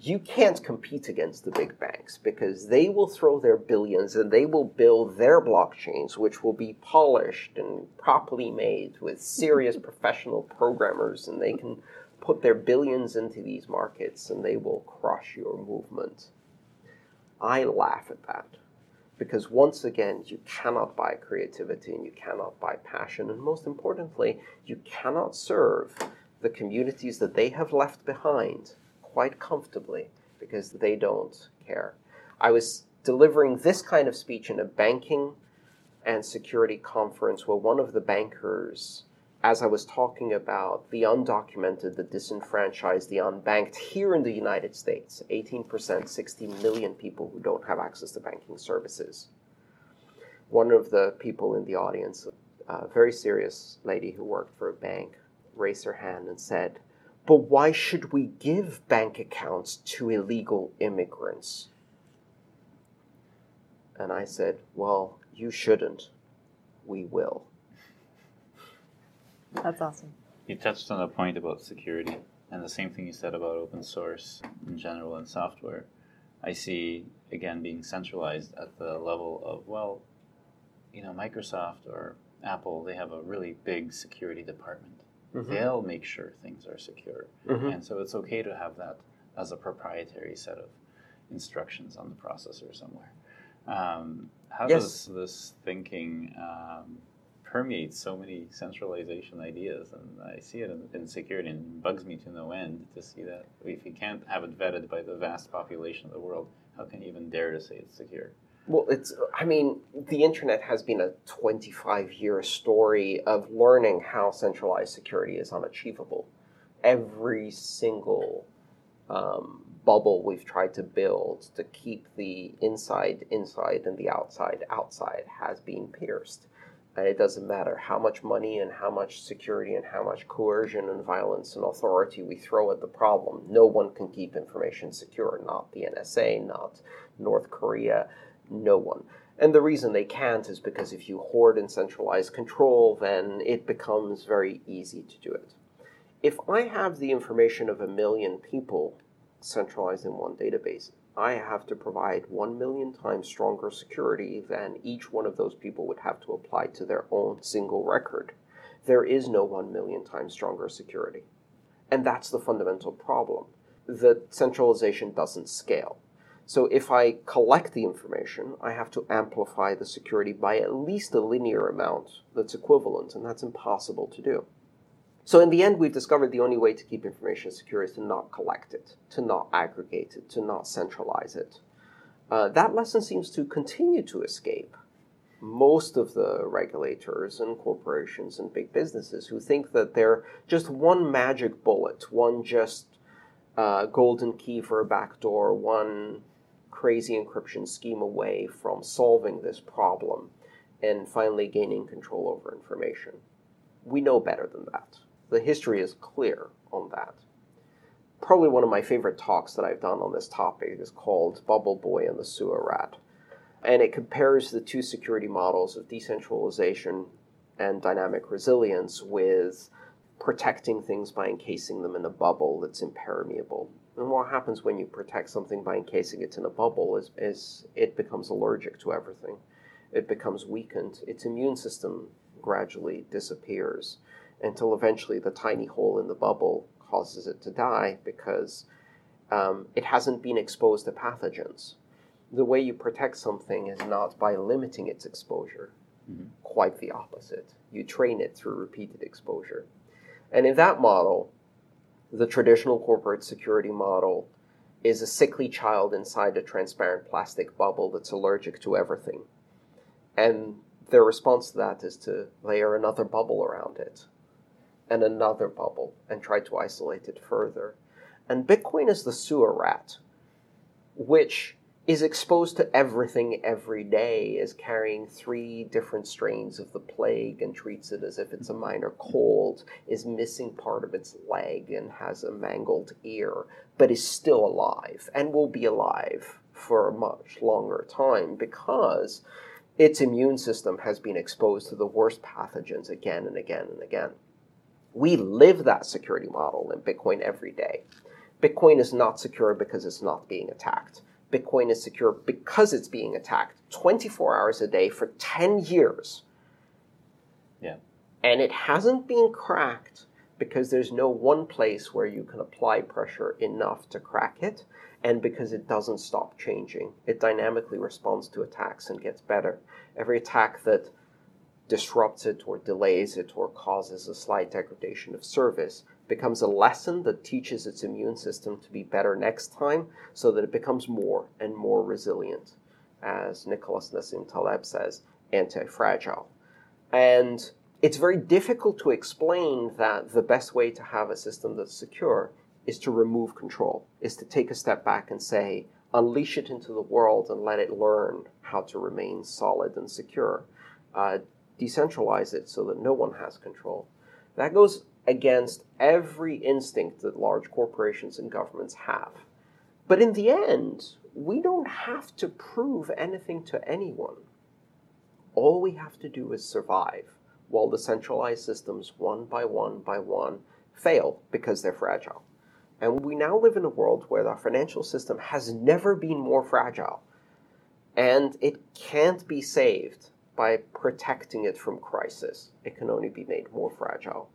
you can't compete against the big banks because they will throw their billions and they will build their blockchains, which will be polished and properly made with serious professional programmers, and they can put their billions into these markets and they will crush your movement. I laugh at that because once again, you cannot buy creativity and you cannot buy passion. And most importantly, you cannot serve the communities that they have left behind quite comfortably because they don't care. I was delivering this kind of speech in a banking and security conference where one of the bankers, as I was talking about the undocumented, the disenfranchised, the unbanked here in the United States, 18%, 60 million people who don't have access to banking services. One of the people in the audience, a very serious lady who worked for a bank, raised her hand and said, but why should we give bank accounts to illegal immigrants? And I said, well, you shouldn't. We will. That's awesome. You touched on a point about security and the same thing you said about open source in general and software. I see, again, being centralized at the level of, well, you know, Microsoft or Apple, they have a really big security department. Mm-hmm. They'll make sure things are secure. Mm-hmm. And so it's okay to have that as a proprietary set of instructions on the processor somewhere. How does this thinking permeate so many centralization ideas? And I see it in security, and it bugs me to no end to see that if you can't have it vetted by the vast population of the world, how can you even dare to say it's secure? Well, the internet has been a 25-year story of learning how centralized security is unachievable. Every single bubble we've tried to build to keep the inside inside and the outside outside has been pierced. And it doesn't matter how much money and how much security and how much coercion and violence and authority we throw at the problem. No one can keep information secure, not the NSA, not North Korea. No one. And the reason they can't is because if you hoard and centralize control, then it becomes very easy to do it. If I have the information of 1 million people, centralized in one database, I have to provide 1,000,000 times stronger security than each one of those people would have to apply to their own single record. There is no 1,000,000 times stronger security. And that's the fundamental problem. The centralization doesn't scale. So if I collect the information, I have to amplify the security by at least a linear amount that's equivalent, and that's impossible to do. So in the end, we've discovered the only way to keep information secure is to not collect it, to not aggregate it, to not centralize it. That lesson seems to continue to escape most of the regulators and corporations and big businesses who think that they're just one magic bullet, one just golden key for a backdoor, one crazy encryption scheme away from solving this problem and finally gaining control over information. We know better than that. The history is clear on that. Probably one of my favorite talks that I've done on this topic is called Bubble Boy and the Sewer Rat. And it compares the two security models of decentralization and dynamic resilience with protecting things by encasing them in a bubble that's impermeable. And what happens when you protect something by encasing it in a bubble is it becomes allergic to everything. It becomes weakened. Its immune system gradually disappears until eventually the tiny hole in the bubble causes it to die because it hasn't been exposed to pathogens. The way you protect something is not by limiting its exposure. Mm-hmm. Quite the opposite. You train it through repeated exposure. And in that model, the traditional corporate security model is a sickly child inside a transparent plastic bubble that's allergic to everything. And their response to that is to layer another bubble around it and another bubble and try to isolate it further. And Bitcoin is the sewer rat, which is exposed to everything every day, is carrying 3 different strains of the plague and treats it as if it's a minor cold, is missing part of its leg and has a mangled ear, but is still alive and will be alive for a much longer time because its immune system has been exposed to the worst pathogens again and again and again. We live that security model in Bitcoin every day. Bitcoin is not secure because it's not being attacked. Bitcoin is secure because it's being attacked 24 hours a day for 10 years. Yeah. And it hasn't been cracked because there's no one place where you can apply pressure enough to crack it, and because it doesn't stop changing. It dynamically responds to attacks and gets better. Every attack that disrupts it or delays it or causes a slight degradation of service becomes a lesson that teaches its immune system to be better next time so that it becomes more and more resilient, as Nicholas Nassim Taleb says, anti-fragile. And it's very difficult to explain that the best way to have a system that's secure is to remove control, is to take a step back and say, unleash it into the world and let it learn how to remain solid and secure. Decentralize it so that no one has control. That goes against every instinct that large corporations and governments have. But in the end, we don't have to prove anything to anyone. All we have to do is survive while the centralized systems, one by one by one, fail because they're fragile. And we now live in a world where our financial system has never been more fragile. And it can't be saved by protecting it from crisis. It can only be made more fragile.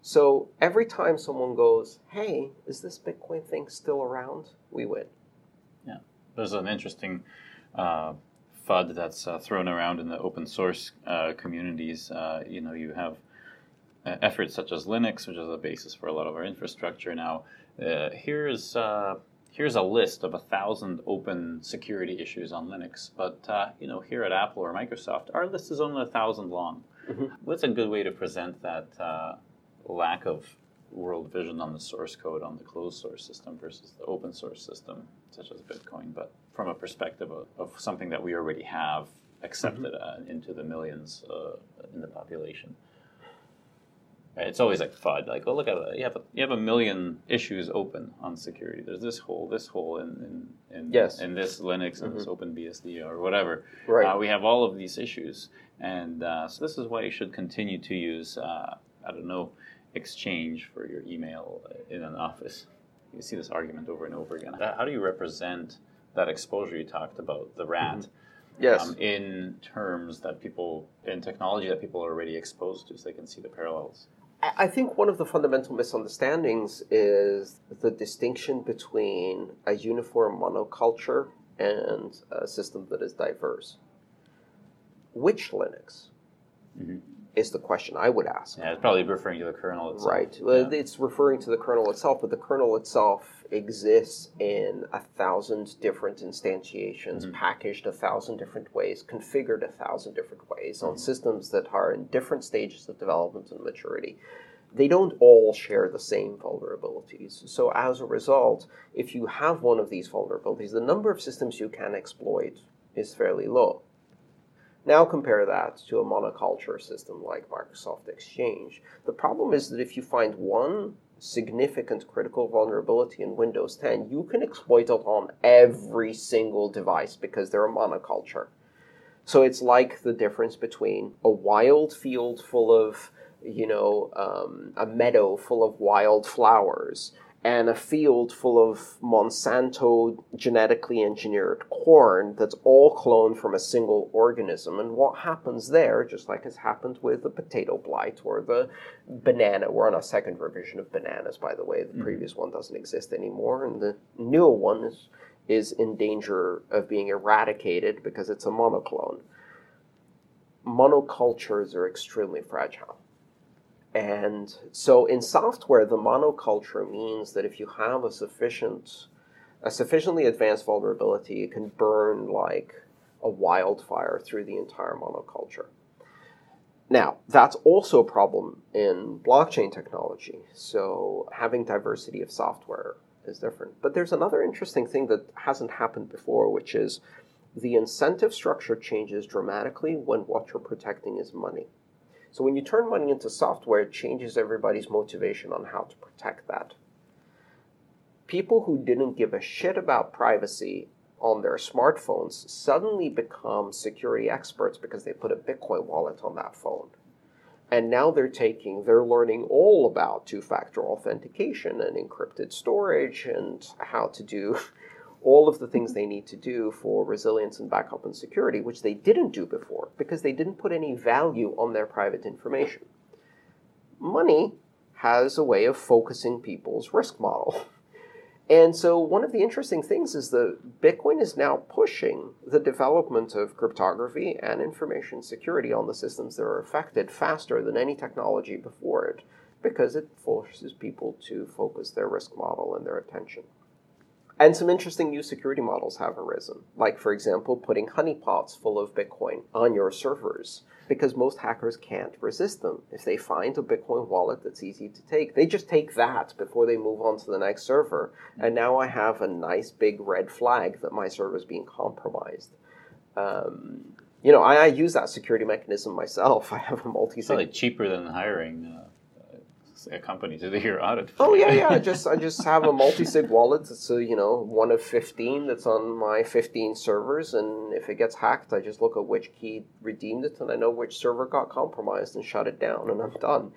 So every time someone goes, hey, is this Bitcoin thing still around? We win. Yeah. There's an interesting FUD that's thrown around in the open source communities. You have efforts such as Linux, which is the basis for a lot of our infrastructure now. Here's a list of 1,000 open security issues on Linux. But here at Apple or Microsoft, our list is only 1,000 long. Mm-hmm. What's a good way to present that lack of world vision on the source code, on the closed source system versus the open source system, such as Bitcoin, but from a perspective of something that we already have accepted into the millions in the population? It's always like FUD, like, oh, look at that. You have 1,000,000 issues open on security. There's this hole in this Linux and this OpenBSD or whatever. Right. We have all of these issues. And so this is why you should continue to use Exchange for your email in an office. you see this argument over and over again. How do you represent that exposure you talked about, the rat, in terms that people, in technology that people are already exposed to so they can see the parallels? I think one of the fundamental misunderstandings is the distinction between a uniform monoculture and a system that is diverse. Which Linux is the question I would ask. Yeah, it's probably referring to the kernel itself. Right. Yeah. It's referring to the kernel itself, but the kernel itself exists in 1,000 different instantiations, packaged 1,000 different ways, configured 1,000 different ways on systems that are in different stages of development and maturity. They don't all share the same vulnerabilities. So as a result, if you have one of these vulnerabilities, the number of systems you can exploit is fairly low. Now compare that to a monoculture system like Microsoft Exchange. The problem is that if you find one significant critical vulnerability in Windows 10, you can exploit it on every single device because they're a monoculture. So it's like the difference between a wild field full of, a meadow full of wild flowers and a field full of Monsanto genetically engineered corn that's all cloned from a single organism. And what happens there, just like has happened with the potato blight or the banana — we're on our second revision of bananas, by the way. The previous one doesn't exist anymore, and the newer one is in danger of being eradicated because it's a monoclone. Monocultures are extremely fragile. And so in software, the monoculture means that if you have a sufficiently advanced vulnerability, it can burn like a wildfire through the entire monoculture. Now, that's also a problem in blockchain technology. So having diversity of software is different. But there's another interesting thing that hasn't happened before, which is the incentive structure changes dramatically when what you're protecting is money. So when you turn money into software, it changes everybody's motivation on how to protect that. People who didn't give a shit about privacy on their smartphones suddenly become security experts because they put a Bitcoin wallet on that phone. And now they're learning all about two-factor authentication and encrypted storage and how to do all of the things they need to do for resilience and backup and security, which they didn't do before because they didn't put any value on their private information. Money has a way of focusing people's risk model. And so one of the interesting things is that Bitcoin is now pushing the development of cryptography and information security on the systems that are affected faster than any technology before it, because it forces people to focus their risk model and their attention. And some interesting new security models have arisen, like, for example, putting honeypots full of Bitcoin on your servers, because most hackers can't resist them. If they find a Bitcoin wallet that's easy to take, they just take that before they move on to the next server. And now I have a nice big red flag that my server is being compromised. I use that security mechanism myself. I have a multi-sig. It's cheaper than hiring a company to do your audit. Oh yeah. I just have a multi-sig wallet that's one of 15 that's on my 15 servers, and if it gets hacked, I just look at which key redeemed it, and I know which server got compromised and shut it down, and I'm done.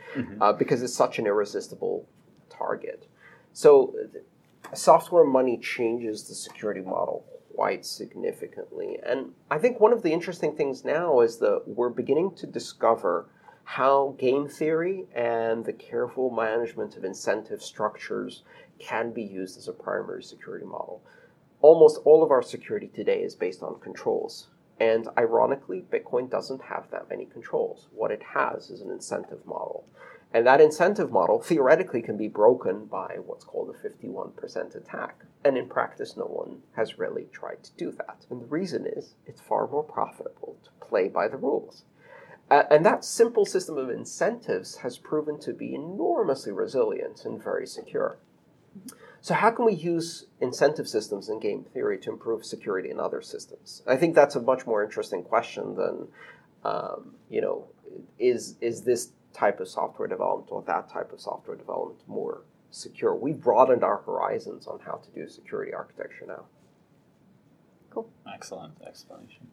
Because it's such an irresistible target. So software money changes the security model quite significantly, and I think one of the interesting things now is that we're beginning to discover how game theory and the careful management of incentive structures can be used as a primary security model. Almost all of our security today is based on controls. And ironically, Bitcoin doesn't have that many controls. What it has is an incentive model. And that incentive model theoretically can be broken by what's called a 51% attack. And in practice, no one has really tried to do that. And the reason is it's far more profitable to play by the rules. And that simple system of incentives has proven to be enormously resilient and very secure. So how can we use incentive systems in game theory to improve security in other systems? I think that's a much more interesting question than, is this type of software development or that type of software development more secure? We broadened our horizons on how to do security architecture now. Cool. Excellent explanation.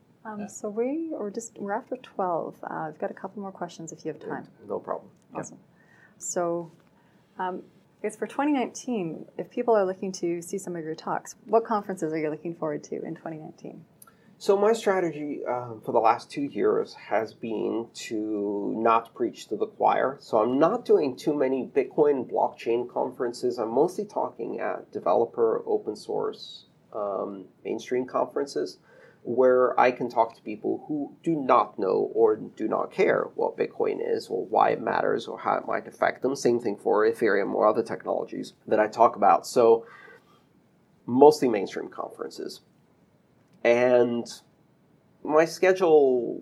So we're after 12. We've got a couple more questions if you have time. No problem. Awesome. Yeah. So Because for 2019, if people are looking to see some of your talks, what conferences are you looking forward to in 2019? So my strategy for the last 2 years has been to not preach to the choir. So I'm not doing too many Bitcoin blockchain conferences. I'm mostly talking at developer, open source, mainstream conferences where I can talk to people who do not know or do not care what Bitcoin is or why it matters or how it might affect them. Same thing for Ethereum or other technologies that I talk about. So mostly mainstream conferences. And my schedule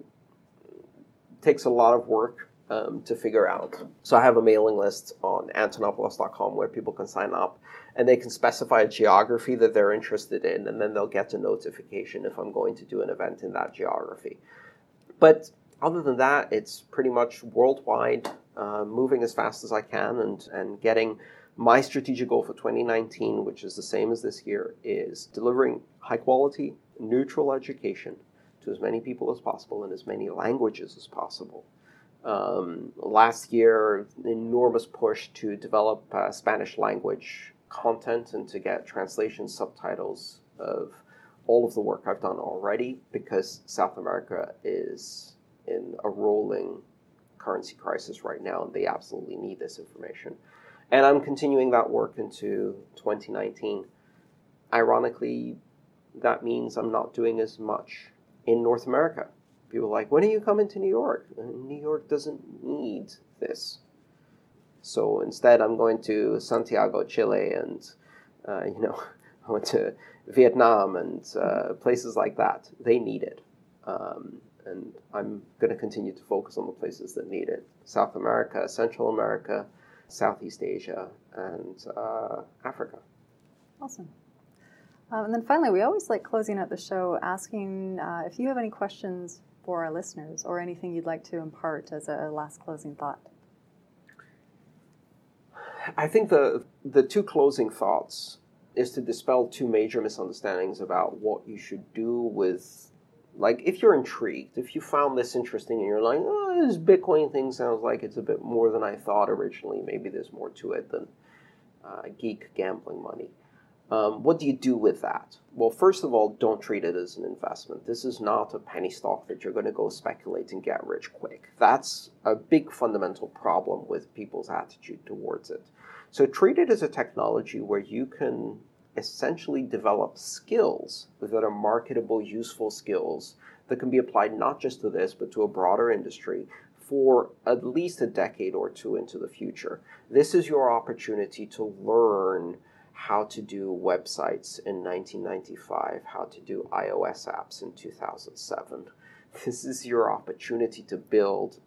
takes a lot of work to figure out. So I have a mailing list on antonopoulos.com where people can sign up and they can specify a geography that they're interested in, and then they'll get a notification if I'm going to do an event in that geography. But other than that, it's pretty much worldwide, moving as fast as I can and getting... My strategic goal for 2019, which is the same as this year, is delivering high-quality, neutral education to as many people as possible in as many languages as possible. Last year, an enormous push to develop Spanish language content and to get translation subtitles of all of the work I've done already, because South America is in a rolling currency crisis right now, and they absolutely need this information. And I'm continuing that work into 2019. Ironically, that means I'm not doing as much in North America. People are like, when are you coming to New York? New York doesn't need this. So instead, I'm going to Santiago, Chile, and I went to Vietnam and places like that. They need it. And I'm going to continue to focus on the places that need it. South America, Central America, Southeast Asia, and Africa. Awesome. And then finally, we always like closing out the show asking if you have any questions for our listeners or anything you'd like to impart as a last closing thought. I think the two closing thoughts is to dispel two major misunderstandings about what you should do with, like, if you're intrigued, if you found this interesting and you're like, oh, this Bitcoin thing sounds like it's a bit more than I thought originally. Maybe there's more to it than geek gambling money. What do you do with that? Well, first of all, don't treat it as an investment. This is not a penny stock that you're going to go speculate and get rich quick. That's a big fundamental problem with people's attitude towards it. So treat it as a technology where you can essentially develop skills that are marketable, useful skills that can be applied not just to this, but to a broader industry for at least a decade or two into the future. This is your opportunity to learn how to do websites in 1995, how to do iOS apps in 2007. This is your opportunity to build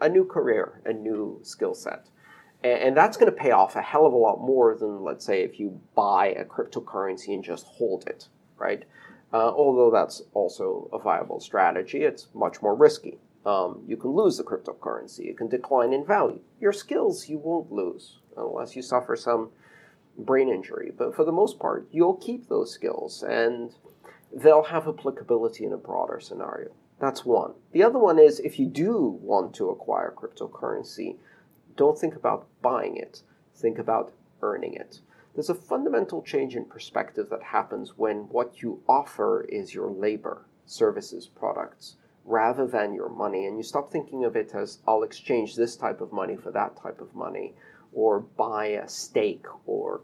a new career, a new skill set. And that's going to pay off a hell of a lot more than, let's say, if you buy a cryptocurrency and just hold it, right? Although that's also a viable strategy, it's much more risky. You can lose the cryptocurrency. It can decline in value. Your skills you won't lose unless you suffer some brain injury. But for the most part, you'll keep those skills, and they'll have applicability in a broader scenario. That's one. The other one is if you do want to acquire cryptocurrency, don't think about buying it. Think about earning it. There's a fundamental change in perspective that happens when what you offer is your labor, services, products, rather than your money. And you stop thinking of it as, I'll exchange this type of money for that type of money, or buy a stake or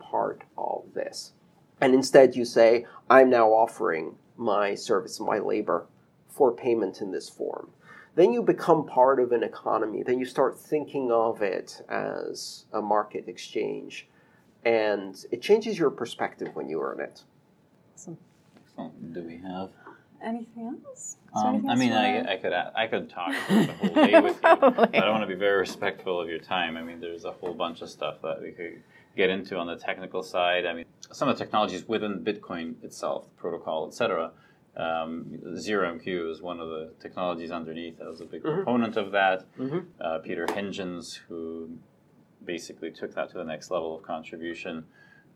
part of this. And instead you say, I'm now offering my service, my labor, for payment in this form. Then you become part of an economy. Then you start thinking of it as a market exchange. And it changes your perspective when you earn it. Awesome. Excellent. Do we have anything else? I could talk the whole day with you. But I want to be very respectful of your time. I mean, there's a whole bunch of stuff that we could get into on the technical side. I mean, some of the technologies within Bitcoin itself, the protocol, et cetera. Zero MQ is one of the technologies underneath. I was a big proponent of that. Peter Hingens, who basically took that to the next level of contribution,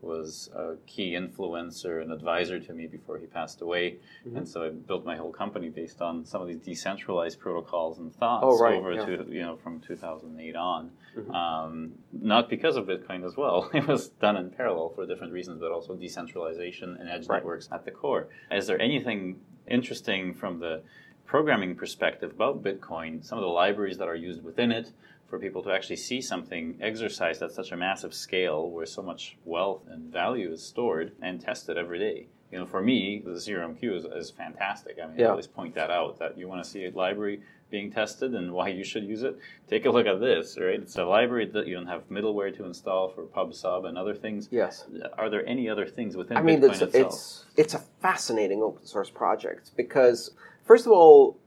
was a key influencer and advisor to me before he passed away. Mm-hmm. And so I built my whole company based on some of these decentralized protocols and thoughts from 2008 on. Mm-hmm. Not because of Bitcoin as well. It was done in parallel for different reasons, but also decentralization and edge networks at the core. Is there anything interesting from the programming perspective about Bitcoin, some of the libraries that are used within it, for people to actually see something exercised at such a massive scale where so much wealth and value is stored and tested every day? You know, for me, the Zero MQ is fantastic. I mean, I always point that out, that you want to see a library being tested and why you should use it. Take a look at this, right? It's a library that you don't have middleware to install for PubSub and other things. Yes. Are there any other things within Bitcoin itself? It's a fascinating open source project because, first of all,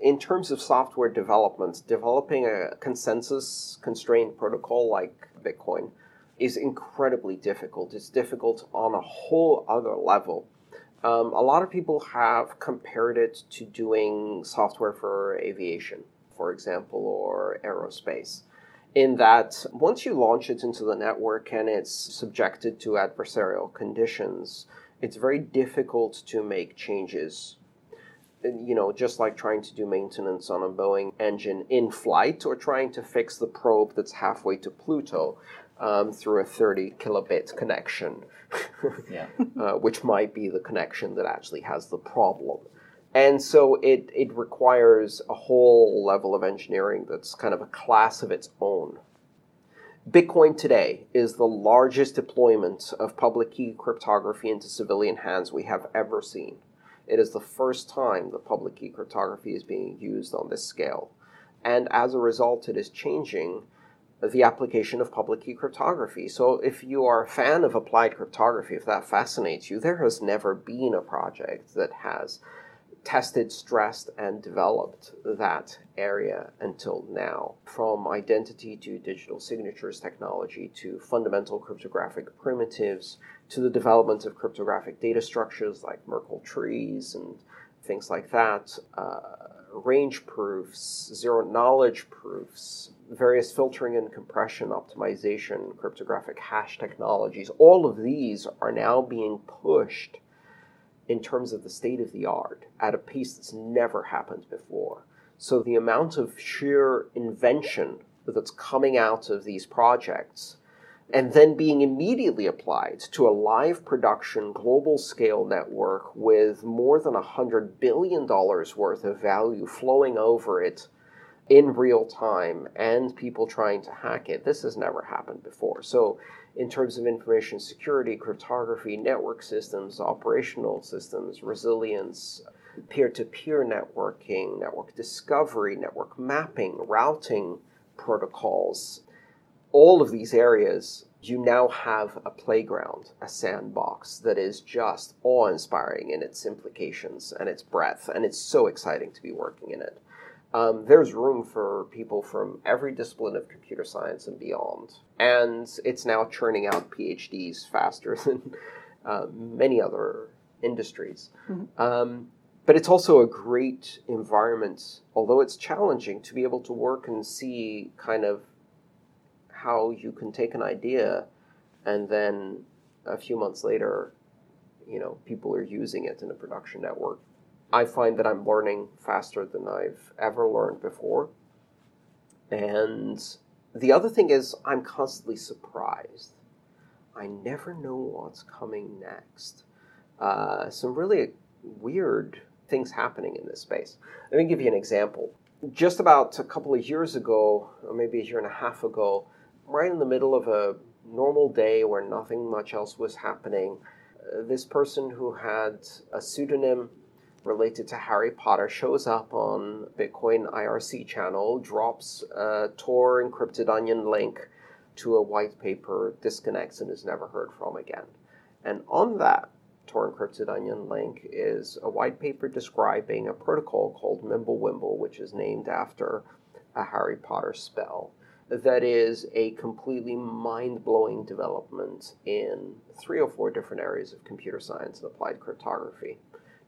in terms of software development, developing a consensus-constrained protocol like Bitcoin is incredibly difficult. It's difficult on a whole other level. A lot of people have compared it to doing software for aviation, for example, or aerospace, in that once you launch it into the network and it's subjected to adversarial conditions, it's very difficult to make changes. You know, just like trying to do maintenance on a Boeing engine in flight or trying to fix the probe that's halfway to Pluto through a 30 kilobit connection, which might be the connection that actually has the problem. And so it requires a whole level of engineering that's kind of a class of its own. Bitcoin today is the largest deployment of public key cryptography into civilian hands we have ever seen. It is the first time that public key cryptography is being used on this scale. And as a result, it is changing the application of public key cryptography. So if you are a fan of applied cryptography, if that fascinates you, there has never been a project that has tested, stressed, and developed that area until now. From identity to digital signatures technology to fundamental cryptographic primitives to the development of cryptographic data structures like Merkle trees and things like that, range proofs, zero-knowledge proofs, various filtering and compression optimization, cryptographic hash technologies. All of these are now being pushed in terms of the state of the art at a pace that's never happened before. So the amount of sheer invention that's coming out of these projects and then being immediately applied to a live production global scale network with more than $100 billion worth of value flowing over it in real time and people trying to hack it, this has never happened before. So in terms of information security, cryptography, network systems, operational systems, resilience, peer-to-peer networking, network discovery, network mapping, routing protocols, all of these areas, you now have a playground, a sandbox that is just awe-inspiring in its implications and its breadth, and it's so exciting to be working in it. There's room for people from every discipline of computer science and beyond. And it's now churning out PhDs faster than many other industries. Mm-hmm. But it's also a great environment, although it's challenging, to be able to work and see kind of how you can take an idea and then a few months later, you know, people are using it in a production network. I find that I'm learning faster than I've ever learned before. And the other thing is I'm constantly surprised. I never know what's coming next. Some really weird things happening in this space. Let me give you an example. Just about a couple of years ago, or maybe a year and a half ago, right in the middle of a normal day where nothing much else was happening, this person who had a pseudonym related to Harry Potter shows up on Bitcoin IRC channel, drops a Tor encrypted onion link to a white paper, disconnects, and is never heard from again. And on that Tor encrypted onion link is a white paper describing a protocol called Mimblewimble, which is named after a Harry Potter spell. That is a completely mind-blowing development in 3 or 4 different areas of computer science and applied cryptography.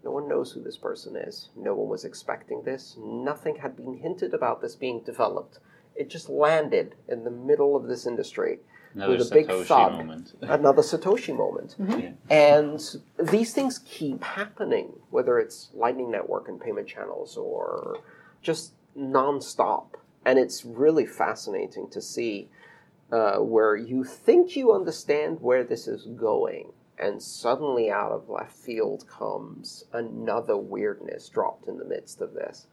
No one knows who this person is. No one was expecting this. Nothing had been hinted about this being developed. It just landed in the middle of this industry with a big thug. Another Satoshi moment. Mm-hmm. Yeah. And these things keep happening, whether it's Lightning Network and payment channels or just nonstop. And it's really fascinating to see where you think you understand where this is going, and suddenly out of left field comes another weirdness dropped in the midst of this.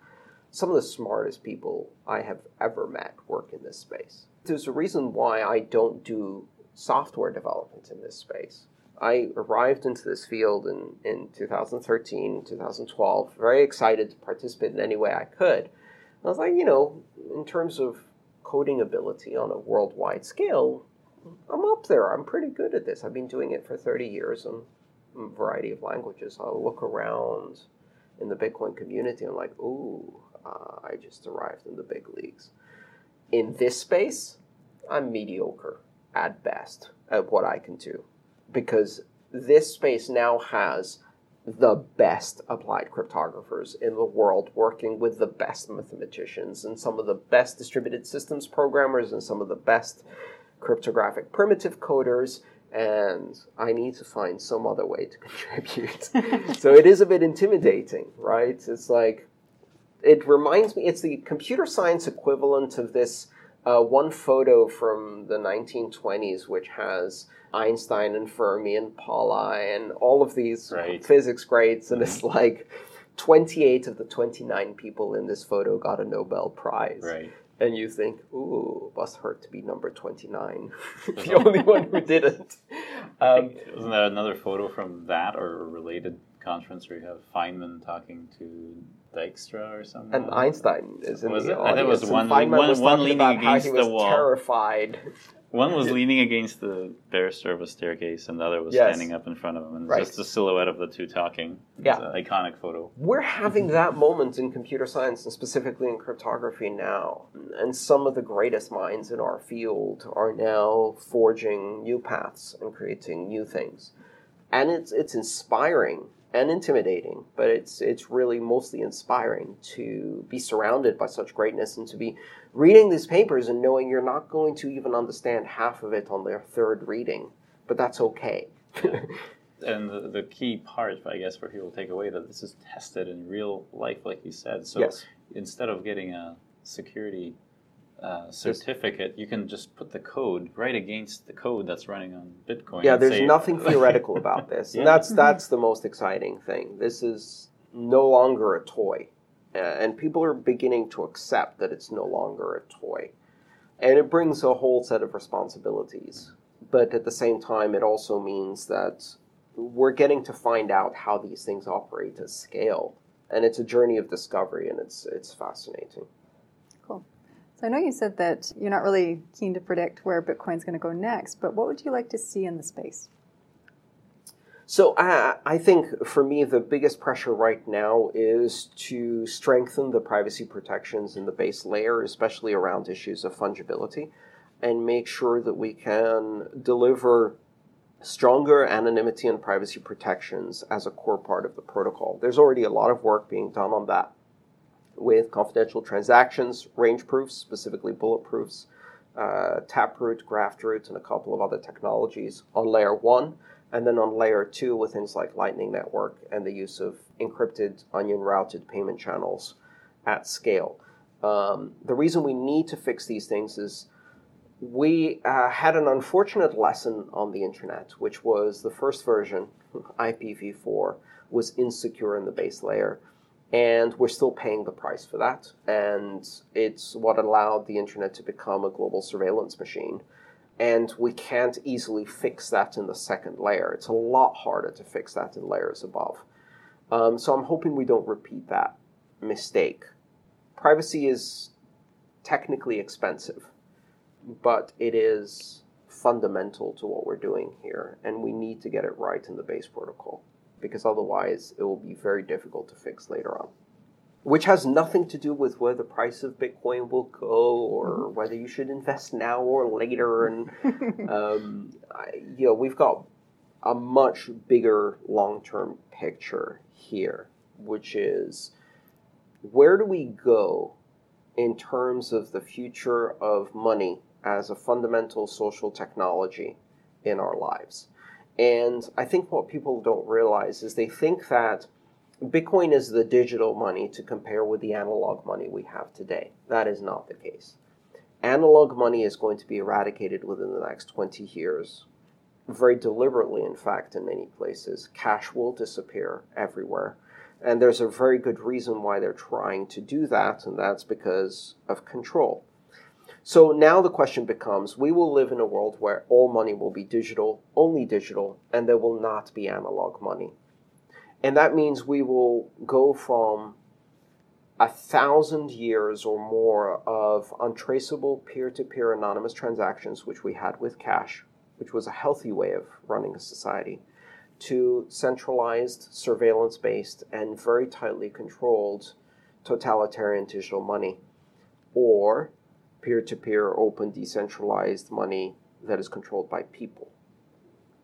Some of the smartest people I have ever met work in this space. There's a reason why I don't do software development in this space. I arrived into this field in 2013, 2012, very excited to participate in any way I could. And I was like, you know, in terms of coding ability on a worldwide scale, I'm up there. I'm pretty good at this. I've been doing it for 30 years in a variety of languages. I'll look around in the Bitcoin community and like, ooh, I just arrived in the big leagues. In this space, I'm mediocre at best at what I can do, because this space now has the best applied cryptographers in the world working with the best mathematicians and some of the best distributed systems programmers and some of the best cryptographic primitive coders, and I need to find some other way to contribute. So it is a bit intimidating, right? It's like, it reminds me, it's the computer science equivalent of this one photo from the 1920s, which has Einstein and Fermi and Pauli and all of these physics greats, and it's like 28 of the 29 people in this photo got a Nobel Prize. Right. And you think, ooh, it must hurt to be number 29. The only one who didn't. Wasn't that another photo from that or a related conference where you have Feynman talking to Dijkstra or something? And Einstein is in the audience. That was one leaning against the wall. Terrified. One was leaning against the banister of a staircase, and the other was standing up in front of him. And just the silhouette of the two talking. Yeah. It's an iconic photo. We're having that moment in computer science, and specifically in cryptography now. And some of the greatest minds in our field are now forging new paths and creating new things. And it's inspiring and intimidating, but it's really mostly inspiring to be surrounded by such greatness and to be reading these papers and knowing you're not going to even understand half of it on their third reading, but that's okay. And the key part, I guess, for people to take away that this is tested in real life, like you said. So instead of getting a security certificate, you can just put the code right against the code that's running on Bitcoin. Yeah, there's nothing theoretical about this. And that's the most exciting thing. This is no longer a toy. And people are beginning to accept that it's no longer a toy. And it brings a whole set of responsibilities. But at the same time, it also means that we're getting to find out how these things operate at scale. And it's a journey of discovery, and it's fascinating. So I know you said that you're not really keen to predict where Bitcoin's going to go next, but what would you like to see in the space? So I think for me, the biggest pressure right now is to strengthen the privacy protections in the base layer, especially around issues of fungibility, and make sure that we can deliver stronger anonymity and privacy protections as a core part of the protocol. There's already a lot of work being done on that, with confidential transactions, range proofs, specifically bullet proofs, taproot, graftroot, and a couple of other technologies on layer one. And then on layer two with things like Lightning Network and the use of encrypted onion-routed payment channels at scale. The reason we need to fix these things is we had an unfortunate lesson on the internet, which was the first version, IPv4, was insecure in the base layer. And we're still paying the price for that. And it's what allowed the internet to become a global surveillance machine. And we can't easily fix that in the second layer. It's a lot harder to fix that in layers above. So I'm hoping we don't repeat that mistake. Privacy is technically expensive, but it is fundamental to what we're doing here. And we need to get it right in the base protocol, because otherwise it will be very difficult to fix later on. Which has nothing to do with where the price of Bitcoin will go or whether you should invest now or later. And we've got a much bigger long-term picture here, which is where do we go in terms of the future of money as a fundamental social technology in our lives. And I think what people don't realize is they think that Bitcoin is the digital money to compare with the analog money we have today. That is not the case. Analog money is going to be eradicated within the next 20 years. Very deliberately, in fact, in many places. Cash will disappear everywhere. And there's a very good reason why they're trying to do that, and that's because of control. So now the question becomes, we will live in a world where all money will be digital, only digital, and there will not be analog money. And that means we will go from 1,000 years or more of untraceable peer-to-peer anonymous transactions, which we had with cash, which was a healthy way of running a society, to centralized, surveillance-based, and very tightly controlled totalitarian digital money, or peer-to-peer, open, decentralized money that is controlled by people.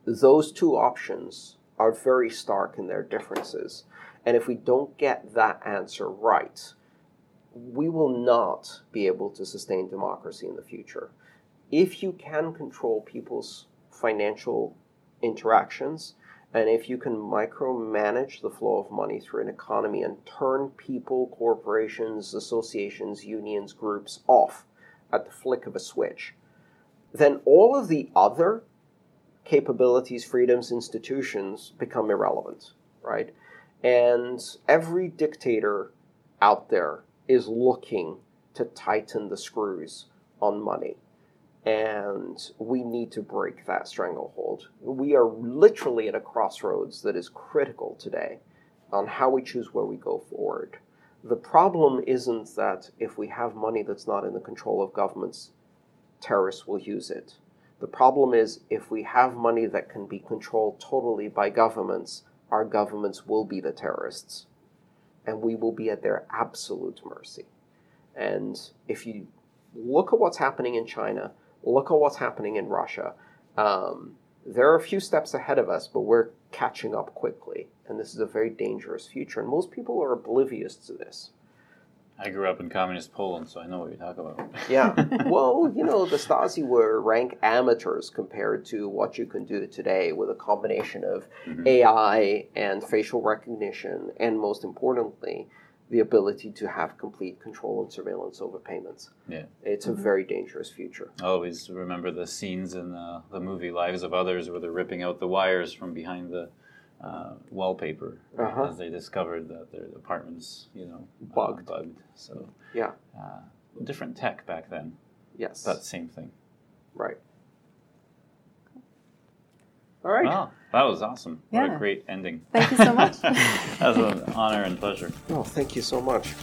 Those two options are very stark in their differences. And if we don't get that answer right, we will not be able to sustain democracy in the future. If you can control people's financial interactions, and if you can micromanage the flow of money through an economy and turn people, corporations, associations, unions, groups off at the flick of a switch, then all of the other capabilities, freedoms, institutions become irrelevant, right? And every dictator out there is looking to tighten the screws on money. And we need to break that stranglehold. We are literally at a crossroads that is critical today on how we choose where we go forward. The problem isn't that if we have money that's not in the control of governments, terrorists will use it. The problem is if we have money that can be controlled totally by governments, our governments will be the terrorists, and we will be at their absolute mercy. And if you look at what's happening in China, look at what's happening in Russia. There are a few steps ahead of us, but we're catching up quickly. And this is a very dangerous future. And most people are oblivious to this. I grew up in communist Poland, so I know what you're talking about. Yeah. Well, you know, the Stasi were rank amateurs compared to what you can do today with a combination of AI and facial recognition, and most importantly, the ability to have complete control and surveillance over payments. Yeah, it's a very dangerous future. I always remember the scenes in the movie Lives of Others where they're ripping out the wires from behind the wallpaper, right? As they discovered that their apartment's, you know, bugged. So yeah, different tech back then. Yes, that same thing. Right. All right. Wow, that was awesome. Yeah. What a great ending. Thank you so much. That was an honor and pleasure. Oh, thank you so much.